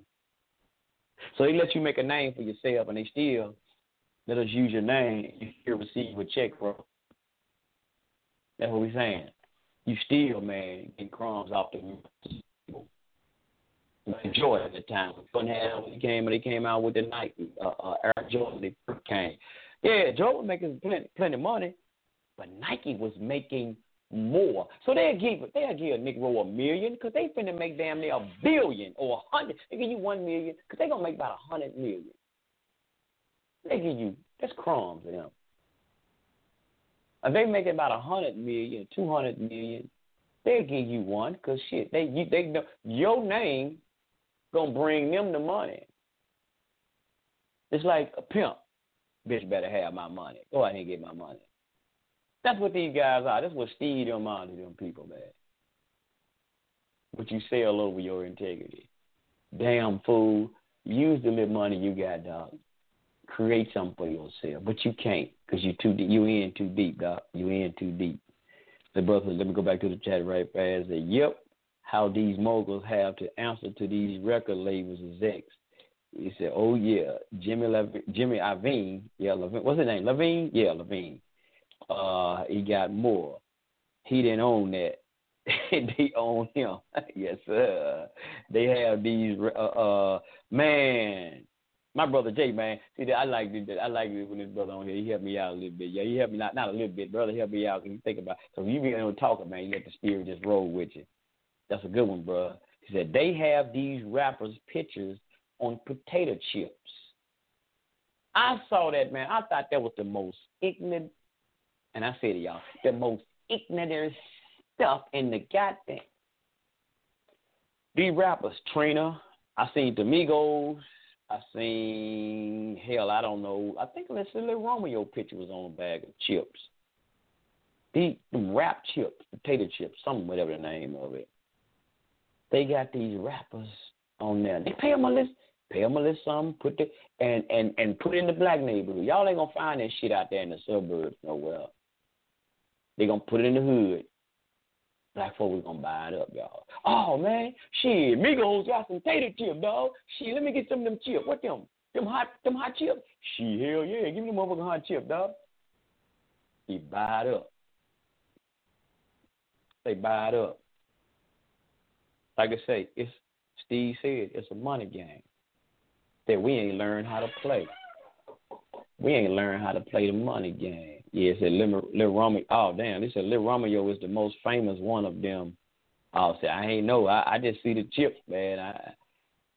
So they let you make a name for yourself, and they still let us use your name. You still receive a check, bro. That's what we're saying. You still, man, getting crumbs off the Jordan at the time. When he came, when he came out with the Nike, uh, uh, Air Jordan, they came. Yeah, Jordan was making plenty, plenty of money, but Nike was making more. So they'll give, they'll give Nick Rowe a million because they finna make damn near a billion or a hundred. They give you one million because they gonna make about a hundred million. They give you, that's crumbs to them. If they make about a hundred million, two hundred million, they'll give you one because shit, they you, they know your name gonna bring them the money. It's like a pimp. Bitch better have my money. Go ahead and get my money. That's what these guys are. That's what Steve them are to them people, man. But you sell over your integrity. Damn fool. Use the little money you got, dog. Create something for yourself. But you can't because you too deep. You in too deep, dog. You in too deep. The brother, let me go back to the chat right fast. Say, yep. How these moguls have to answer to these record labels is X. He said, oh, yeah, Jimmy Levine, Jimmy Iovine, yeah, Levine, what's his name, Levine? Yeah, Levine. Uh, he got more. He didn't own that. They own him. Yes, sir. They have these, uh, uh, man, my brother Jay, man, see, I like this, I like this when this brother on here, he helped me out a little bit. Yeah, he helped me, not, not a little bit, brother, help me out, because you think about it. So you be on talking, man, you let the spirit just roll with you. That's a good one, bro. He said, they have these rappers' pictures on potato chips. I saw that, man. I thought that was the most ignorant, and I say to y'all, the most ignorant stuff in the goddamn. These rappers, Trina, I seen Domingos, I seen, hell, I don't know. I think let's see, Little Romeo picture was on a bag of chips. These rap chips, potato chips, some whatever the name of it. They got these rappers on there. They pay them a list, pay them a list some, put the and, and, and put it in the black neighborhood. Y'all ain't gonna find that shit out there in the suburbs nowhere. They gonna put it in the hood. Black folk is gonna buy it up, y'all. Oh man, shit, Migos got some tater chip, dog. Shit, let me get some of them chips. What them? Them hot them hot chips? Shit, hell yeah, give me them motherfucking hot chip, dog. He buy it up. They buy it up. Like I say, it's Steve said, it's a money game that we ain't learned how to play. We ain't learned how to play the money game. Yeah, it said Lil Romeo. Oh, damn. They said Lil Romeo is the most famous one of them. Oh, I said, I ain't know. I, I just see the chips, man. I,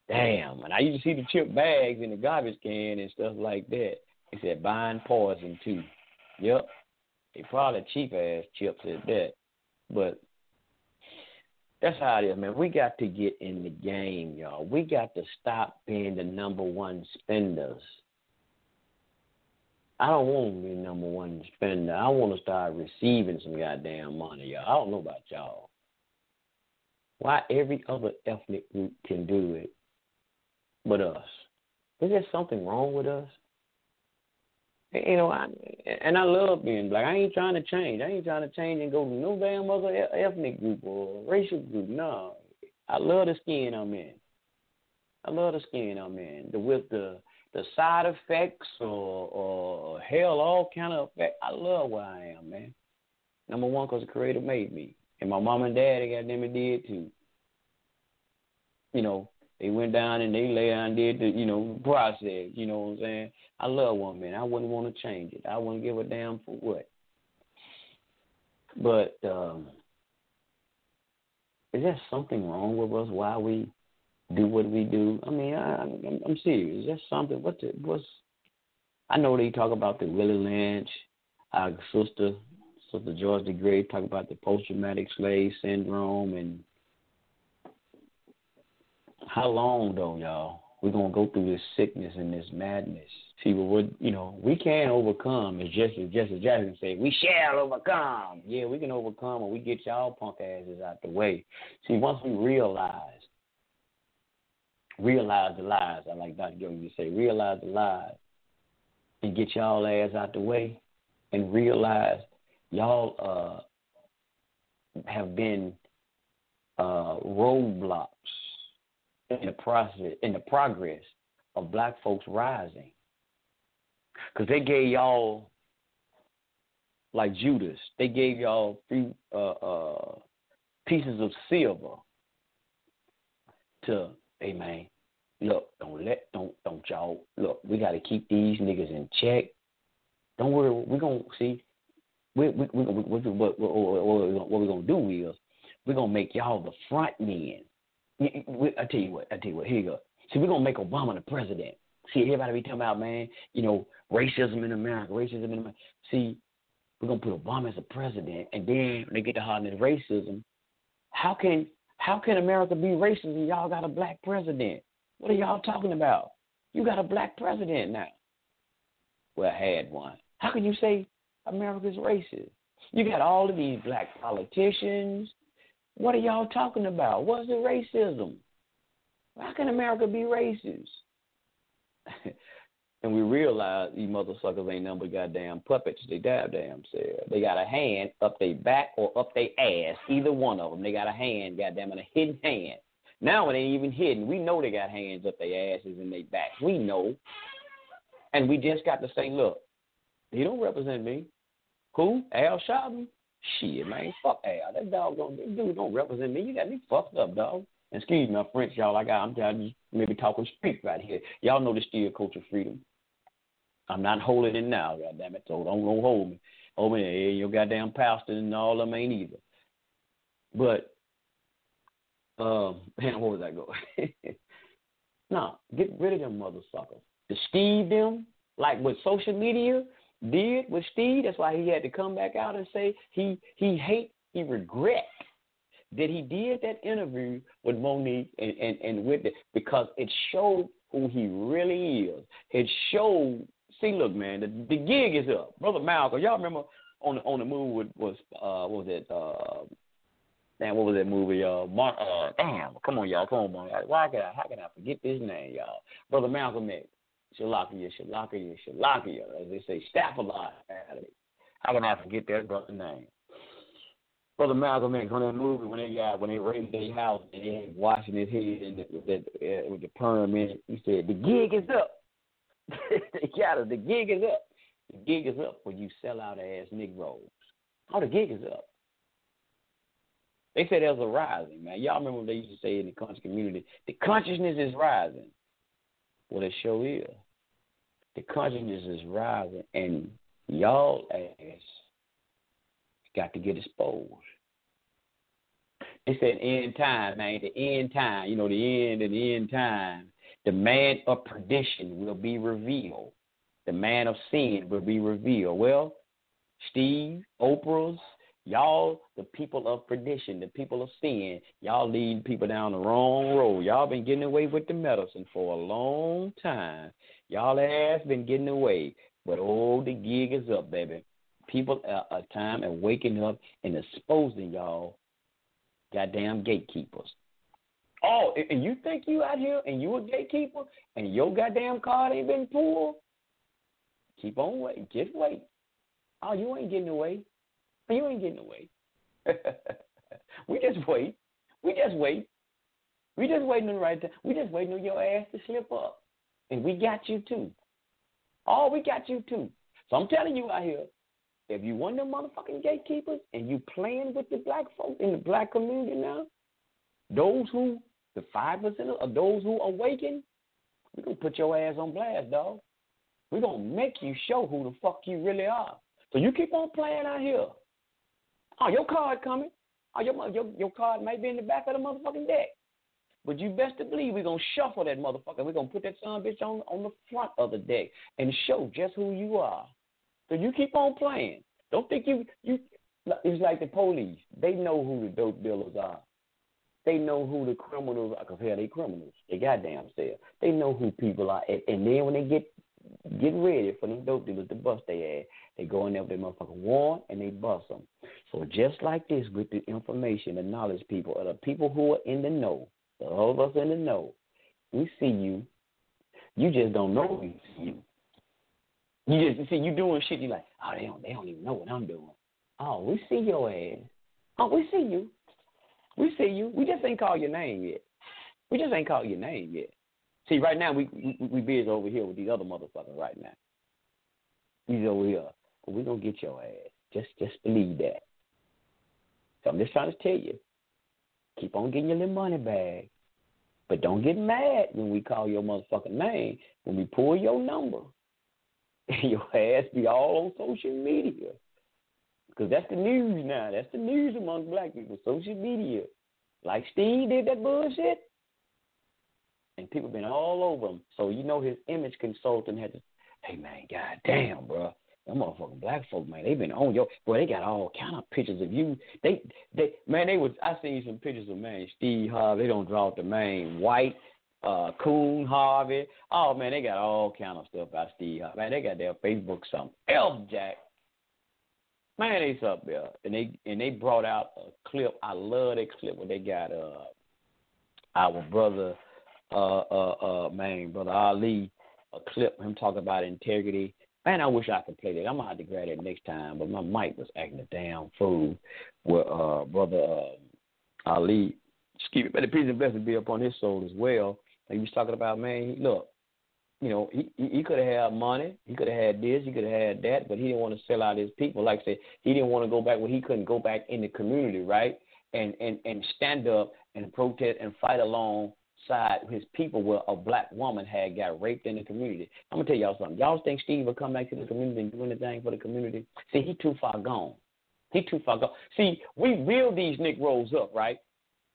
damn. And I used to see the chip bags in the garbage can and stuff like that. They said buying poison, too. Yep. They probably cheap ass chips at that. But that's how it is, man. We got to get in the game, y'all. We got to stop being the number one spenders. I don't want to be number one spender. I want to start receiving some goddamn money, y'all. I don't know about y'all. Why every other ethnic group can do it but us? Is there something wrong with us? You know, I, and I love being black. I ain't trying to change. I ain't trying to change and go to no damn other ethnic group or racial group. No. I love the skin I'm in. I love the skin I'm in. The, with the... The side effects or, or hell, all kind of effects. I love where I am, man. Number one, because the Creator made me. And my mom and daddy, goddamn it, did too. You know, they went down and they lay down and did the, you know, process. You know what I'm saying? I love one, man. I wouldn't want to change it. I wouldn't give a damn for what. But um, is there something wrong with us? Why we... do what we do? I mean, I, I'm, I'm serious. That's something. What the, what's? I know they talk about the Willie Lynch. Our sister, Sister George DeGray, talk about the post-traumatic slave syndrome. And how long though, y'all? We're gonna go through this sickness and this madness. See, but what you know, we can overcome. As Jesse, Jesse Jackson said, we shall overcome. Yeah, we can overcome, and we get y'all punk asses out the way. See, once we realize. Realize the lies. I like Doctor Gilman to say, realize the lies and get y'all ass out the way and realize y'all uh, have been uh, roadblocks in the process, in the progress of black folks rising. Because they gave y'all, like Judas, they gave y'all three uh, uh, pieces of silver to, hey, man. Look, don't let, don't, don't y'all, look, we got to keep these niggas in check. Don't worry, we're going to, see, we, we, we, we, we, what, what, what we're going to do is, we're going to make y'all the front men. I tell you what, I tell you what, here you go. See, we're going to make Obama the president. See, everybody be talking about, man, you know, racism in America, racism in America. See, we're going to put Obama as a president, and then when they get to hard on racism, how can, how can America be racist and y'all got a black president? What are y'all talking about? You got a black president now. Well, I had one. How can you say America's racist? You got all of these black politicians. What are y'all talking about? What's the racism? How can America be racist? And we realize these mother suckers ain't nothing but goddamn puppets. They goddamn self. They got a hand up their back or up their ass. Either one of them. They got a hand, goddamn, and a hidden hand. Now it ain't even hidden. We know they got hands up their asses and their backs. We know. And we just got to say, look, he don't represent me. Who? Al Sharpton? Shit, man. Fuck Al. That dog don't, that dude don't represent me. You got me fucked up, dog. Excuse my French, y'all. I got, I'm just maybe talking street right here. Y'all know this still Culture Freedom. I'm not holding it now, goddamn it. So don't go hold me. Hold me there. Your goddamn pastor and all of them ain't either. But Um, man, where was I going? No, get rid of them mother suckers. To Steve them, like what social media did with Steve, that's why he had to come back out and say he he hate, he regret that he did that interview with Monique and, and, and with the, because it showed who he really is. It showed, see, look, man, the, the gig is up. Brother Malcolm, y'all remember on the, on the move with, was, uh, what was it, uh, Damn, what was that movie, y'all? Mar- uh, damn, come on, y'all. Come on, man. Why can I, how can I forget this name, y'all? Brother Malcolm X. Shalakia, Shalakia, Shalakia. As they say, staff a lot. How can I forget that brother name? Brother Malcolm X, on that movie, when they got, when they raided their house and they had washing his head and the, the, uh, with the perm in it, he said, the gig is up. They got it. The gig is up. The gig is up when you sell out ass Negroes. Oh, the gig is up. They said there's a rising, man. Y'all remember what they used to say in the conscious community? The consciousness is rising. Well, it sure is. The consciousness is rising, and y'all ass got to get exposed. They said end time, man. The end time, you know, the end and the end time. The man of perdition will be revealed. The man of sin will be revealed. Well, Steve, Oprah's, y'all, the people of perdition, the people of sin. Y'all leading people down the wrong road. Y'all been getting away with the medicine for a long time. Y'all ass been getting away. But, oh, the gig is up, baby. People are, are time and waking up and exposing y'all goddamn gatekeepers. Oh, and you think you out here and you a gatekeeper and your goddamn card ain't been pulled? Keep on waiting. Just wait. Oh, you ain't getting away. You ain't getting away. We just wait. We just wait. We just waiting on the right time. We just waiting on your ass to slip up. And we got you too. Oh, we got you too. So I'm telling you out here, if you one of them motherfucking gatekeepers and you playing with the black folks in the black community now, those who, the five percent of those who awaken, we're going to put your ass on blast, dog. We're going to make you show who the fuck you really are. So you keep on playing out here. Oh, your card coming. Oh, your, your, your card might be in the back of the motherfucking deck. But you best to believe we're going to shuffle that motherfucker. We're going to put that son bitch on, on the front of the deck and show just who you are. So you keep on playing. Don't think you, you – it's like the police. They know who the dope dealers are. They know who the criminals are, because hell, they criminals. They goddamn self. They know who people are. And, and then when they get get ready for them dope dealers to bust their ass, they go in there with their motherfucking warrant and they bust them. So just like this with the information, the knowledge people, or the people who are in the know, the whole of us in the know, we see you. You just don't know we see you. You just see you doing shit. You're like, oh, they don't, they don't even know what I'm doing. Oh, we see your ass. Oh, we see you. We see you. We just ain't called your name yet. We just ain't called your name yet. See, right now, we we, we busy over here with these other motherfuckers right now. These over here. But we're going to get your ass. Just just believe that. So I'm just trying to tell you, keep on getting your little money bag. But don't get mad when we call your motherfucking name, when we pull your number. Your ass be all on social media. Because that's the news now. That's the news among black people, social media. Like Steve did that bullshit. And people been all over him. So, you know, his image consultant had to, hey, man, goddamn, bro. Them motherfucking black folk, man, they been on your, boy, they got all kind of pictures of you. They, they, man, they was, I seen some pictures of, man, Steve Harvey. They don't draw the man, White, uh, Coon Harvey. Oh, man, they got all kind of stuff about Steve Harvey. Man, they got their Facebook something else, Jack. Man, they's up there, and they and they brought out a clip. I love that clip where they got uh, our brother, uh, uh, uh, man, brother Ali, a clip him talking about integrity. Man, I wish I could play that. I'm gonna have to grab that next time. But my mic was acting a damn fool. Where uh, brother uh, Ali, excuse me, but the peace and blessing be upon his soul as well. And he was talking about, man, look, you know, he, he could have had money. He could have had this. He could have had that. But he didn't want to sell out his people. Like I said, he didn't want to go back where he couldn't go back in the community, right, and and, and stand up and protest and fight alongside his people where a black woman had got raped in the community. I'm going to tell y'all something. Y'all think Steve will come back to the community and do anything for the community? See, he too far gone. He too far gone. See, we build these Negroes up, right?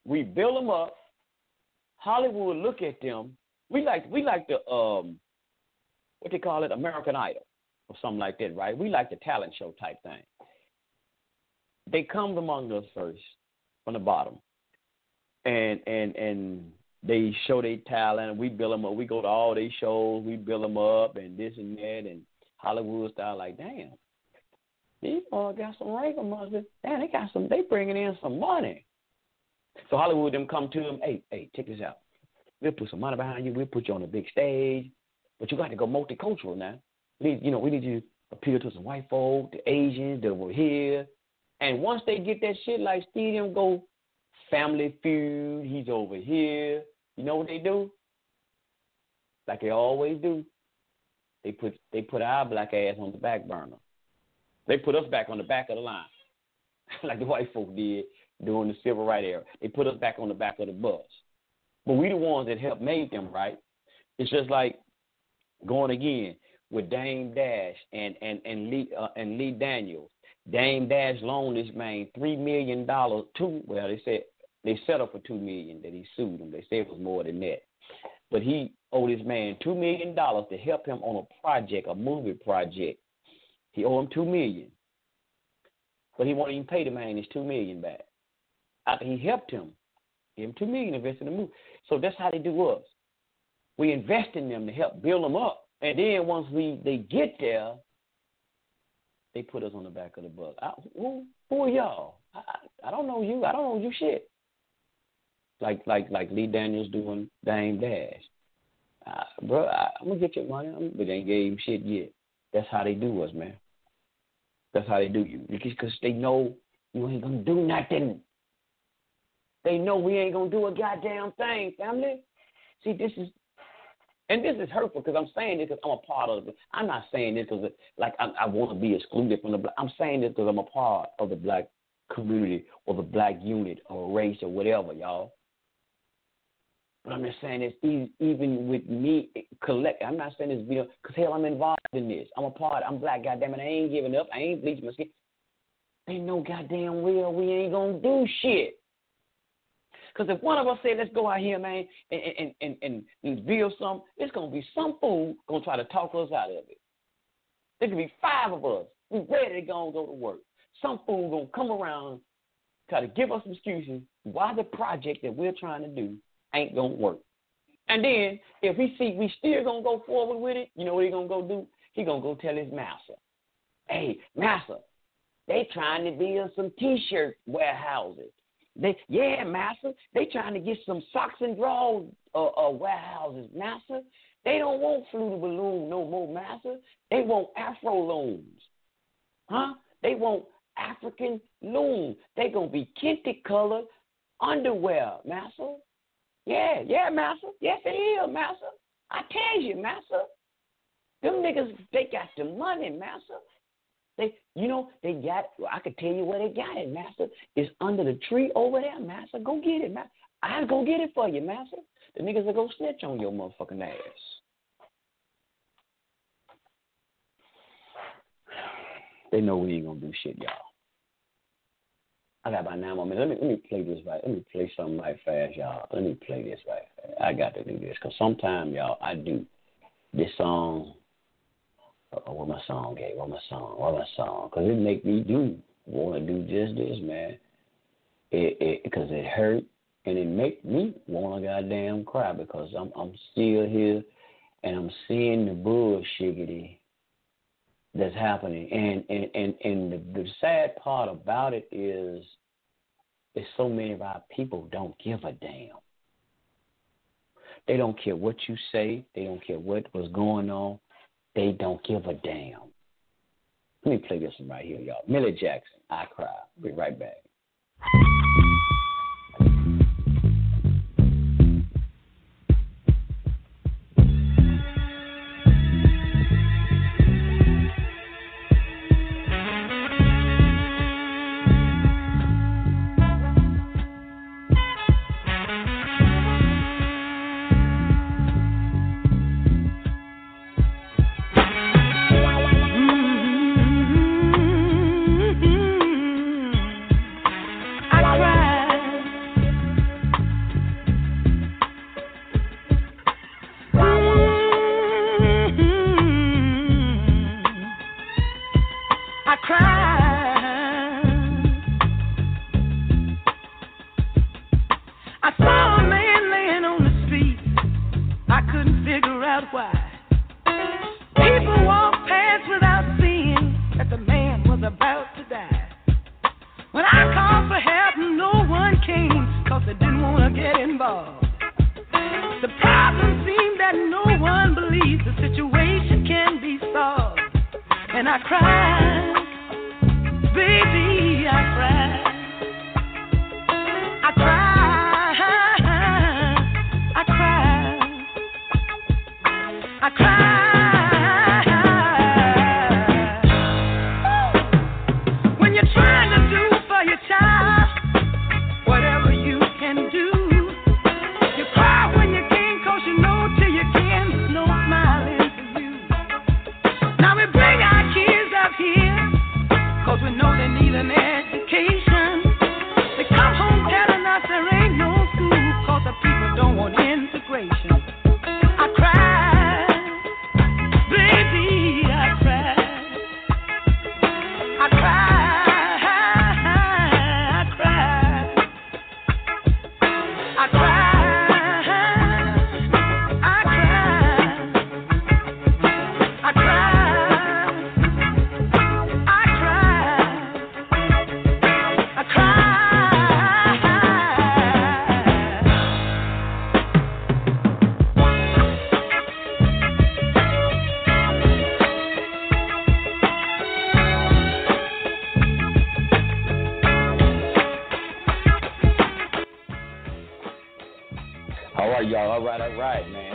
We build them up. Hollywood look at them. We like we like the, um, what they call it, American Idol or something like that, right? We like the talent show type thing. They come among us first from the bottom, and and and they show their talent. We build them up. We go to all their shows. We build them up and this and that, and Hollywood style like, damn, these boys got some rank amongst us. Damn, they got some. They bringing in some money. So Hollywood them come to them. Hey, hey, check this out. We'll put some money behind you. We'll put you on a big stage. But you got to go multicultural now. We need, you know, we need you to appeal to some white folk, the Asians that were here. And once they get that shit, like Steve them go, Family Feud, he's over here. You know what they do? Like they always do. They put they put our black ass on the back burner. They put us back on the back of the line, like the white folk did during the Civil Rights era. They put us back on the back of the bus. But we the ones that helped make them, right? It's just like going again with Dame Dash and and and Lee uh, and Lee Daniels. Dame Dash loaned this man three million dollars. Two, well, they said they settled for two million that he sued him. They said it was more than that, but he owed this man two million dollars to help him on a project, a movie project. He owed him two million. but he won't even pay the man his two million dollars back. After he helped him, give him two million dollars invest in the movie. So that's how they do us. We invest in them to help build them up. And then once we they get there, they put us on the back of the bus. I, who, who are y'all? I, I don't know you. I don't know you shit. Like like like Lee Daniels doing Dame Dash. Uh, bro, I, I'm going to get your money. I'm, but they ain't gave him shit yet. That's how they do us, man. That's how they do you. Because they know you ain't going to do nothing. They know we ain't going to do a goddamn thing, family. See, this is, and this is hurtful because I'm saying this because I'm a part of it. I'm not saying this because, like, I, I want to be excluded from the black. I'm saying this because I'm a part of the black community or the black unit or race or whatever, y'all. But I'm just saying this, even with me, collect. I'm not saying this video because, hell, I'm involved in this. I'm a part. I'm black, goddamn it. I ain't giving up. I ain't bleaching my skin. They know goddamn well we ain't going to do shit. Because if one of us say, let's go out here, man, and, and, and, and, and build something, it's going to be some fool going to try to talk us out of it. There could be five of us. We ready to go and go to work. Some fool going to come around, try to give us some excuses why the project that we're trying to do ain't going to work. And then if we see we still going to go forward with it, you know what he going to go do? He going to go tell his master, hey, master, they trying to build some T-shirt warehouses. They, yeah, master, they trying to get some socks and drawers uh, uh, warehouses, master. They don't want fluted balloon no more, master. They want Afro looms, huh? They want African looms. They gonna be kente colored underwear, master. Yeah, yeah, master. Yes, it is, master. I tell you, master. Them niggas, they got the money, master. They, you know, they got it. I could tell you where they got it, master. It's under the tree over there, master. Go get it, master. I'll go get it for you, master. The niggas will go snitch on your motherfucking ass. They know we ain't gonna do shit, y'all. I got about nine more minutes. Let me, let me play this right. Let me play something right fast, y'all. Let me play this right fast. I got to do this because sometimes, y'all, I do this song. Uh-oh, what my song gave? What my song? What my song? Because it make me do want to do just this, man. It because it, it hurt and it make me want to goddamn cry because I'm I'm still here and I'm seeing the bullshiggity that's happening. And and and and the, the sad part about it is, is so many of our people don't give a damn. They don't care what you say. They don't care what was going on. They don't give a damn. Let me play this one right here, y'all. Millie Jackson, I Cry. Be right back. I cry,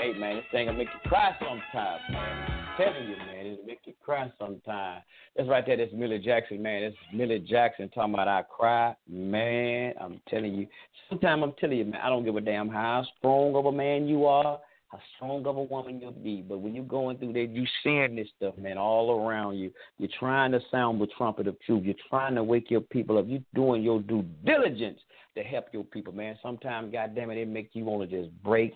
hey, man, this thing will make you cry sometime, man. I'm telling you, man, it'll make you cry sometime. That's right there. That's Millie Jackson, man. That's Millie Jackson talking about I cry. Man, I'm telling you. Sometimes I'm telling you, man, I don't give a damn how strong of a man you are, how strong of a woman you'll be. But when you're going through that, you're seeing this stuff, man, all around you. You're trying to sound the trumpet of truth. You're trying to wake your people up. You're doing your due diligence to help your people, man. Sometimes, goddamn it, it makes you want to just break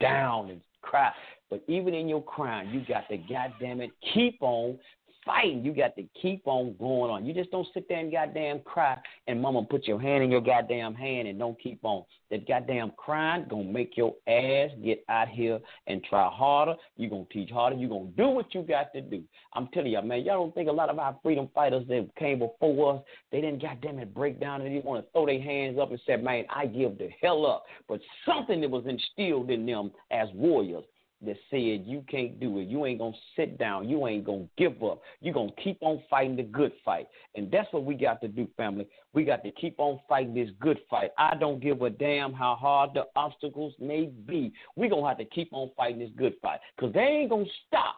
down and cry. But even in your crying, you got to, goddamn it, keep on fighting. You got to keep on going on. You just don't sit there and goddamn cry and mama put your hand in your goddamn hand and don't keep on. That goddamn crying gonna make your ass get out here and try harder. You're gonna teach harder. You're gonna do what you got to do. I'm telling y'all, man, y'all don't think a lot of our freedom fighters that came before us, they didn't goddamn it break down and they didn't want to throw their hands up and say, man, I give the hell up. But something that was instilled in them as warriors that said you can't do it, you ain't going to sit down, you ain't going to give up, you're going to keep on fighting the good fight. And that's what we got to do, family. We got to keep on fighting this good fight. I don't give a damn how hard the obstacles may be. We're going to have to keep on fighting this good fight because they ain't going to stop.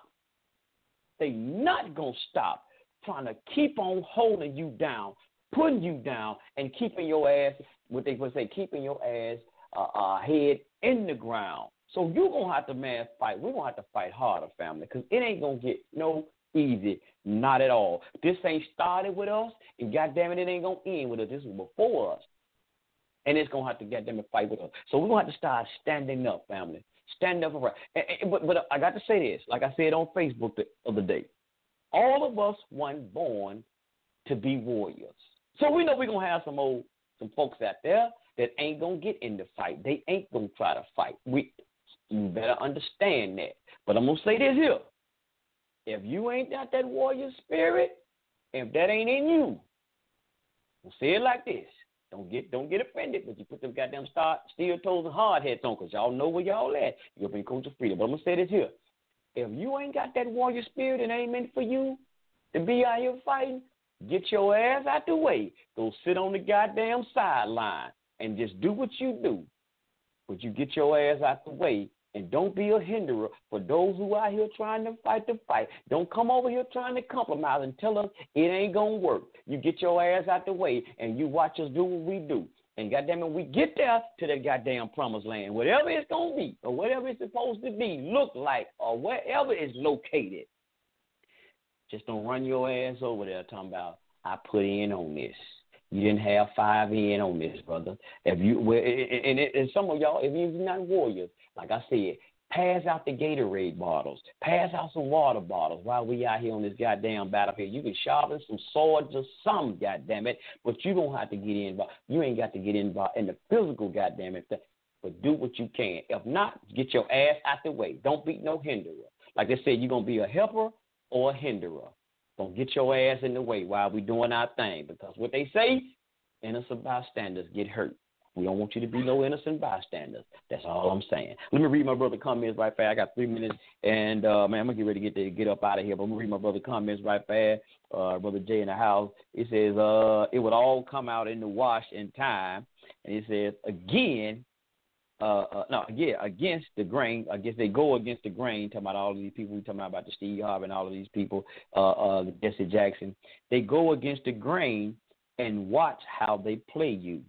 They not going to stop trying to keep on holding you down, putting you down, and keeping your ass, what they would say, keeping your ass uh, uh, head in the ground. So you're going to have to, man, fight. We're going to have to fight harder, family, because it ain't going to get no easy, not at all. This ain't started with us, and goddamn it, it ain't going to end with us. This was before us, and it's going to have to goddamn it fight with us. So we're going to have to start standing up, family. Stand up for right. And, and, but, but I got to say this, like I said on Facebook the other day, all of us weren't born to be warriors. So we know we're going to have some old, some folks out there that ain't going to get in the fight. They ain't going to try to fight. We You better understand that. But I'm going to say this here. If you ain't got that warrior spirit, if that ain't in you, I'll say it like this. Don't get don't get offended, but you put them goddamn star, steel toes and hard heads on because y'all know where y'all at. You're being Coach of Freedom. But I'm going to say this here. If you ain't got that warrior spirit and ain't meant for you to be out here fighting, get your ass out the way. Go sit on the goddamn sideline and just do what you do. But you get your ass out the way. And don't be a hinderer for those who are here trying to fight the fight. Don't come over here trying to compromise and tell us it ain't going to work. You get your ass out the way and you watch us do what we do. And goddamn it, we get there to that goddamn promised land. Whatever it's going to be or whatever it's supposed to be, look like, or wherever it's located. Just don't run your ass over there talking about, I put in on this. You didn't have five in on this, brother. If you well, and, and, and some of y'all, if you're not warriors, like I said, pass out the Gatorade bottles. Pass out some water bottles while we out here on this goddamn battlefield. You can sharpen some swords or some, goddamn it, but you don't have to get involved. You ain't got to get involved in the physical, goddamn it. But do what you can. If not, get your ass out the way. Don't be no hinderer. Like I said, you're gonna be a helper or a hinderer. Don't get your ass in the way while we doing our thing. Because what they say, innocent bystanders get hurt. We don't want you to be no innocent bystanders. That's all I'm saying. Let me read my brother's comments right fast. I got three minutes. And, uh, man, I'm going to get ready to get, to get up out of here. But I'm going to read my brother's comments right fast. Uh, Brother Jay in the house. It says, uh, it would all come out in the wash in time. And it says, again, Uh, uh, no, yeah, against the grain. I guess they go against the grain, talking about all of these people. We're talking about the Steve Harvey and all of these people, uh, uh, Jesse Jackson. They go against the grain and watch how they play you.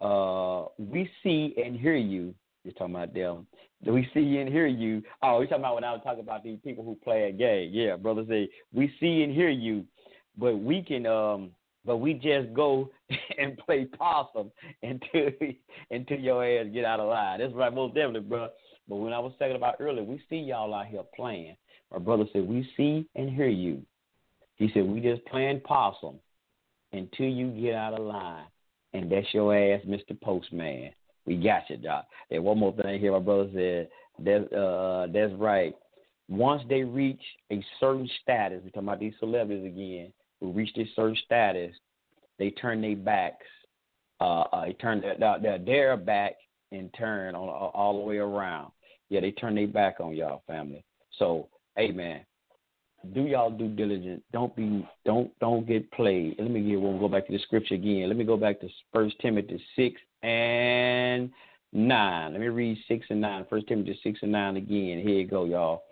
Uh, we see and hear you. You're talking about them. We see and hear you. Oh, you're talking about when I was talking about these people who play a game. Yeah, brother say, we see and hear you, but we can um, – but we just go and play possum until until your ass get out of line. That's right, most definitely, bro. But when I was talking about earlier, we see y'all out here playing. My brother said, we see and hear you. He said, we just playing possum until you get out of line. And that's your ass, Mister Postman. We got you, Doc. And one more thing here, my brother said, that's, uh, that's right. Once they reach a certain status, we're talking about these celebrities again, who reached this certain status, they turn their backs. Uh, uh, they turn their, their, their back and turn on, uh, all the way around. Yeah, they turn their back on y'all, family. So, hey, man, do y'all due diligence. Don't be, don't, don't get played. Let me get, we'll go back to the scripture again. Let me go back to First Timothy six and nine. Let me read six and nine. First Timothy six and nine again. Here you go, y'all.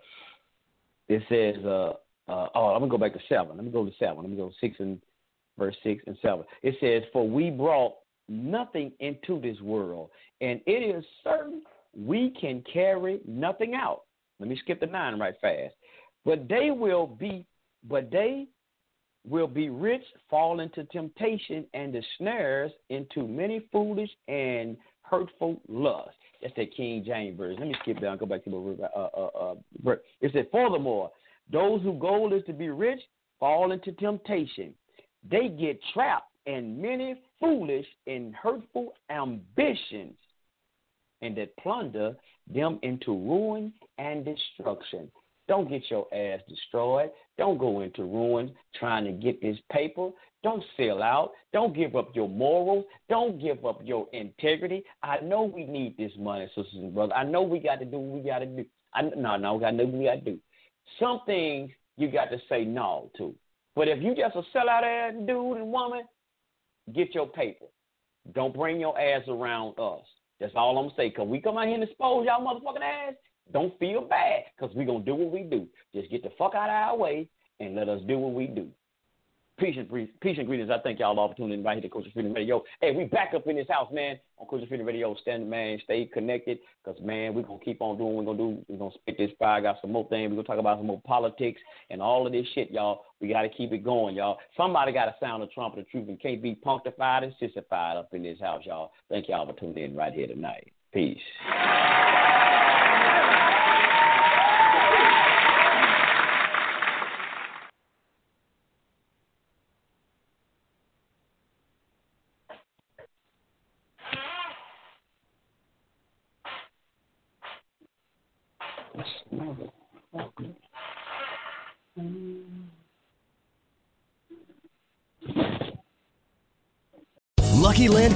It says, uh, uh, oh, I'm going to go back to seven. Let me go to seven. Let me go to six and verse six and seven. It says, for we brought nothing into this world, and it is certain we can carry nothing out. Let me skip the nine right fast. But they will be, but they will be rich, fall into temptation and the snares, into many foolish and hurtful lusts. That's that King James version. Let me skip down. Go back to the uh, uh, uh, it said, furthermore, those whose goal is to be rich fall into temptation. They get trapped in many foolish and hurtful ambitions, and that plunder them into ruin and destruction. Don't get your ass destroyed. Don't go into ruins trying to get this paper. Don't sell out. Don't give up your morals. Don't give up your integrity. I know we need this money, sisters and brothers. I know we got to do what we got to do. I, no, no, we got nothing we got to do. Some things you got to say no to. But if you just a sellout ass dude and woman, get your paper. Don't bring your ass around us. That's all I'm saying. Because we come out here and expose y'all motherfucking ass. Don't feel bad, because we're going to do what we do. Just get the fuck out of our way and let us do what we do. Peace and, peace and greetings. I thank y'all all for tuning in right here to Culture Freedom Radio. Hey, we back up in this house, man, on Culture Freedom Radio. Stand, man, stay connected, because, man, we're going to keep on doing what we're going to do. We're going to spit this fire. Got some more things. We're going to talk about some more politics and all of this shit, y'all. We got to keep it going, y'all. Somebody got to sound the trumpet of truth and can't be punctified and sissified up in this house, y'all. Thank y'all for tuning in right here tonight. Peace. Lucky Land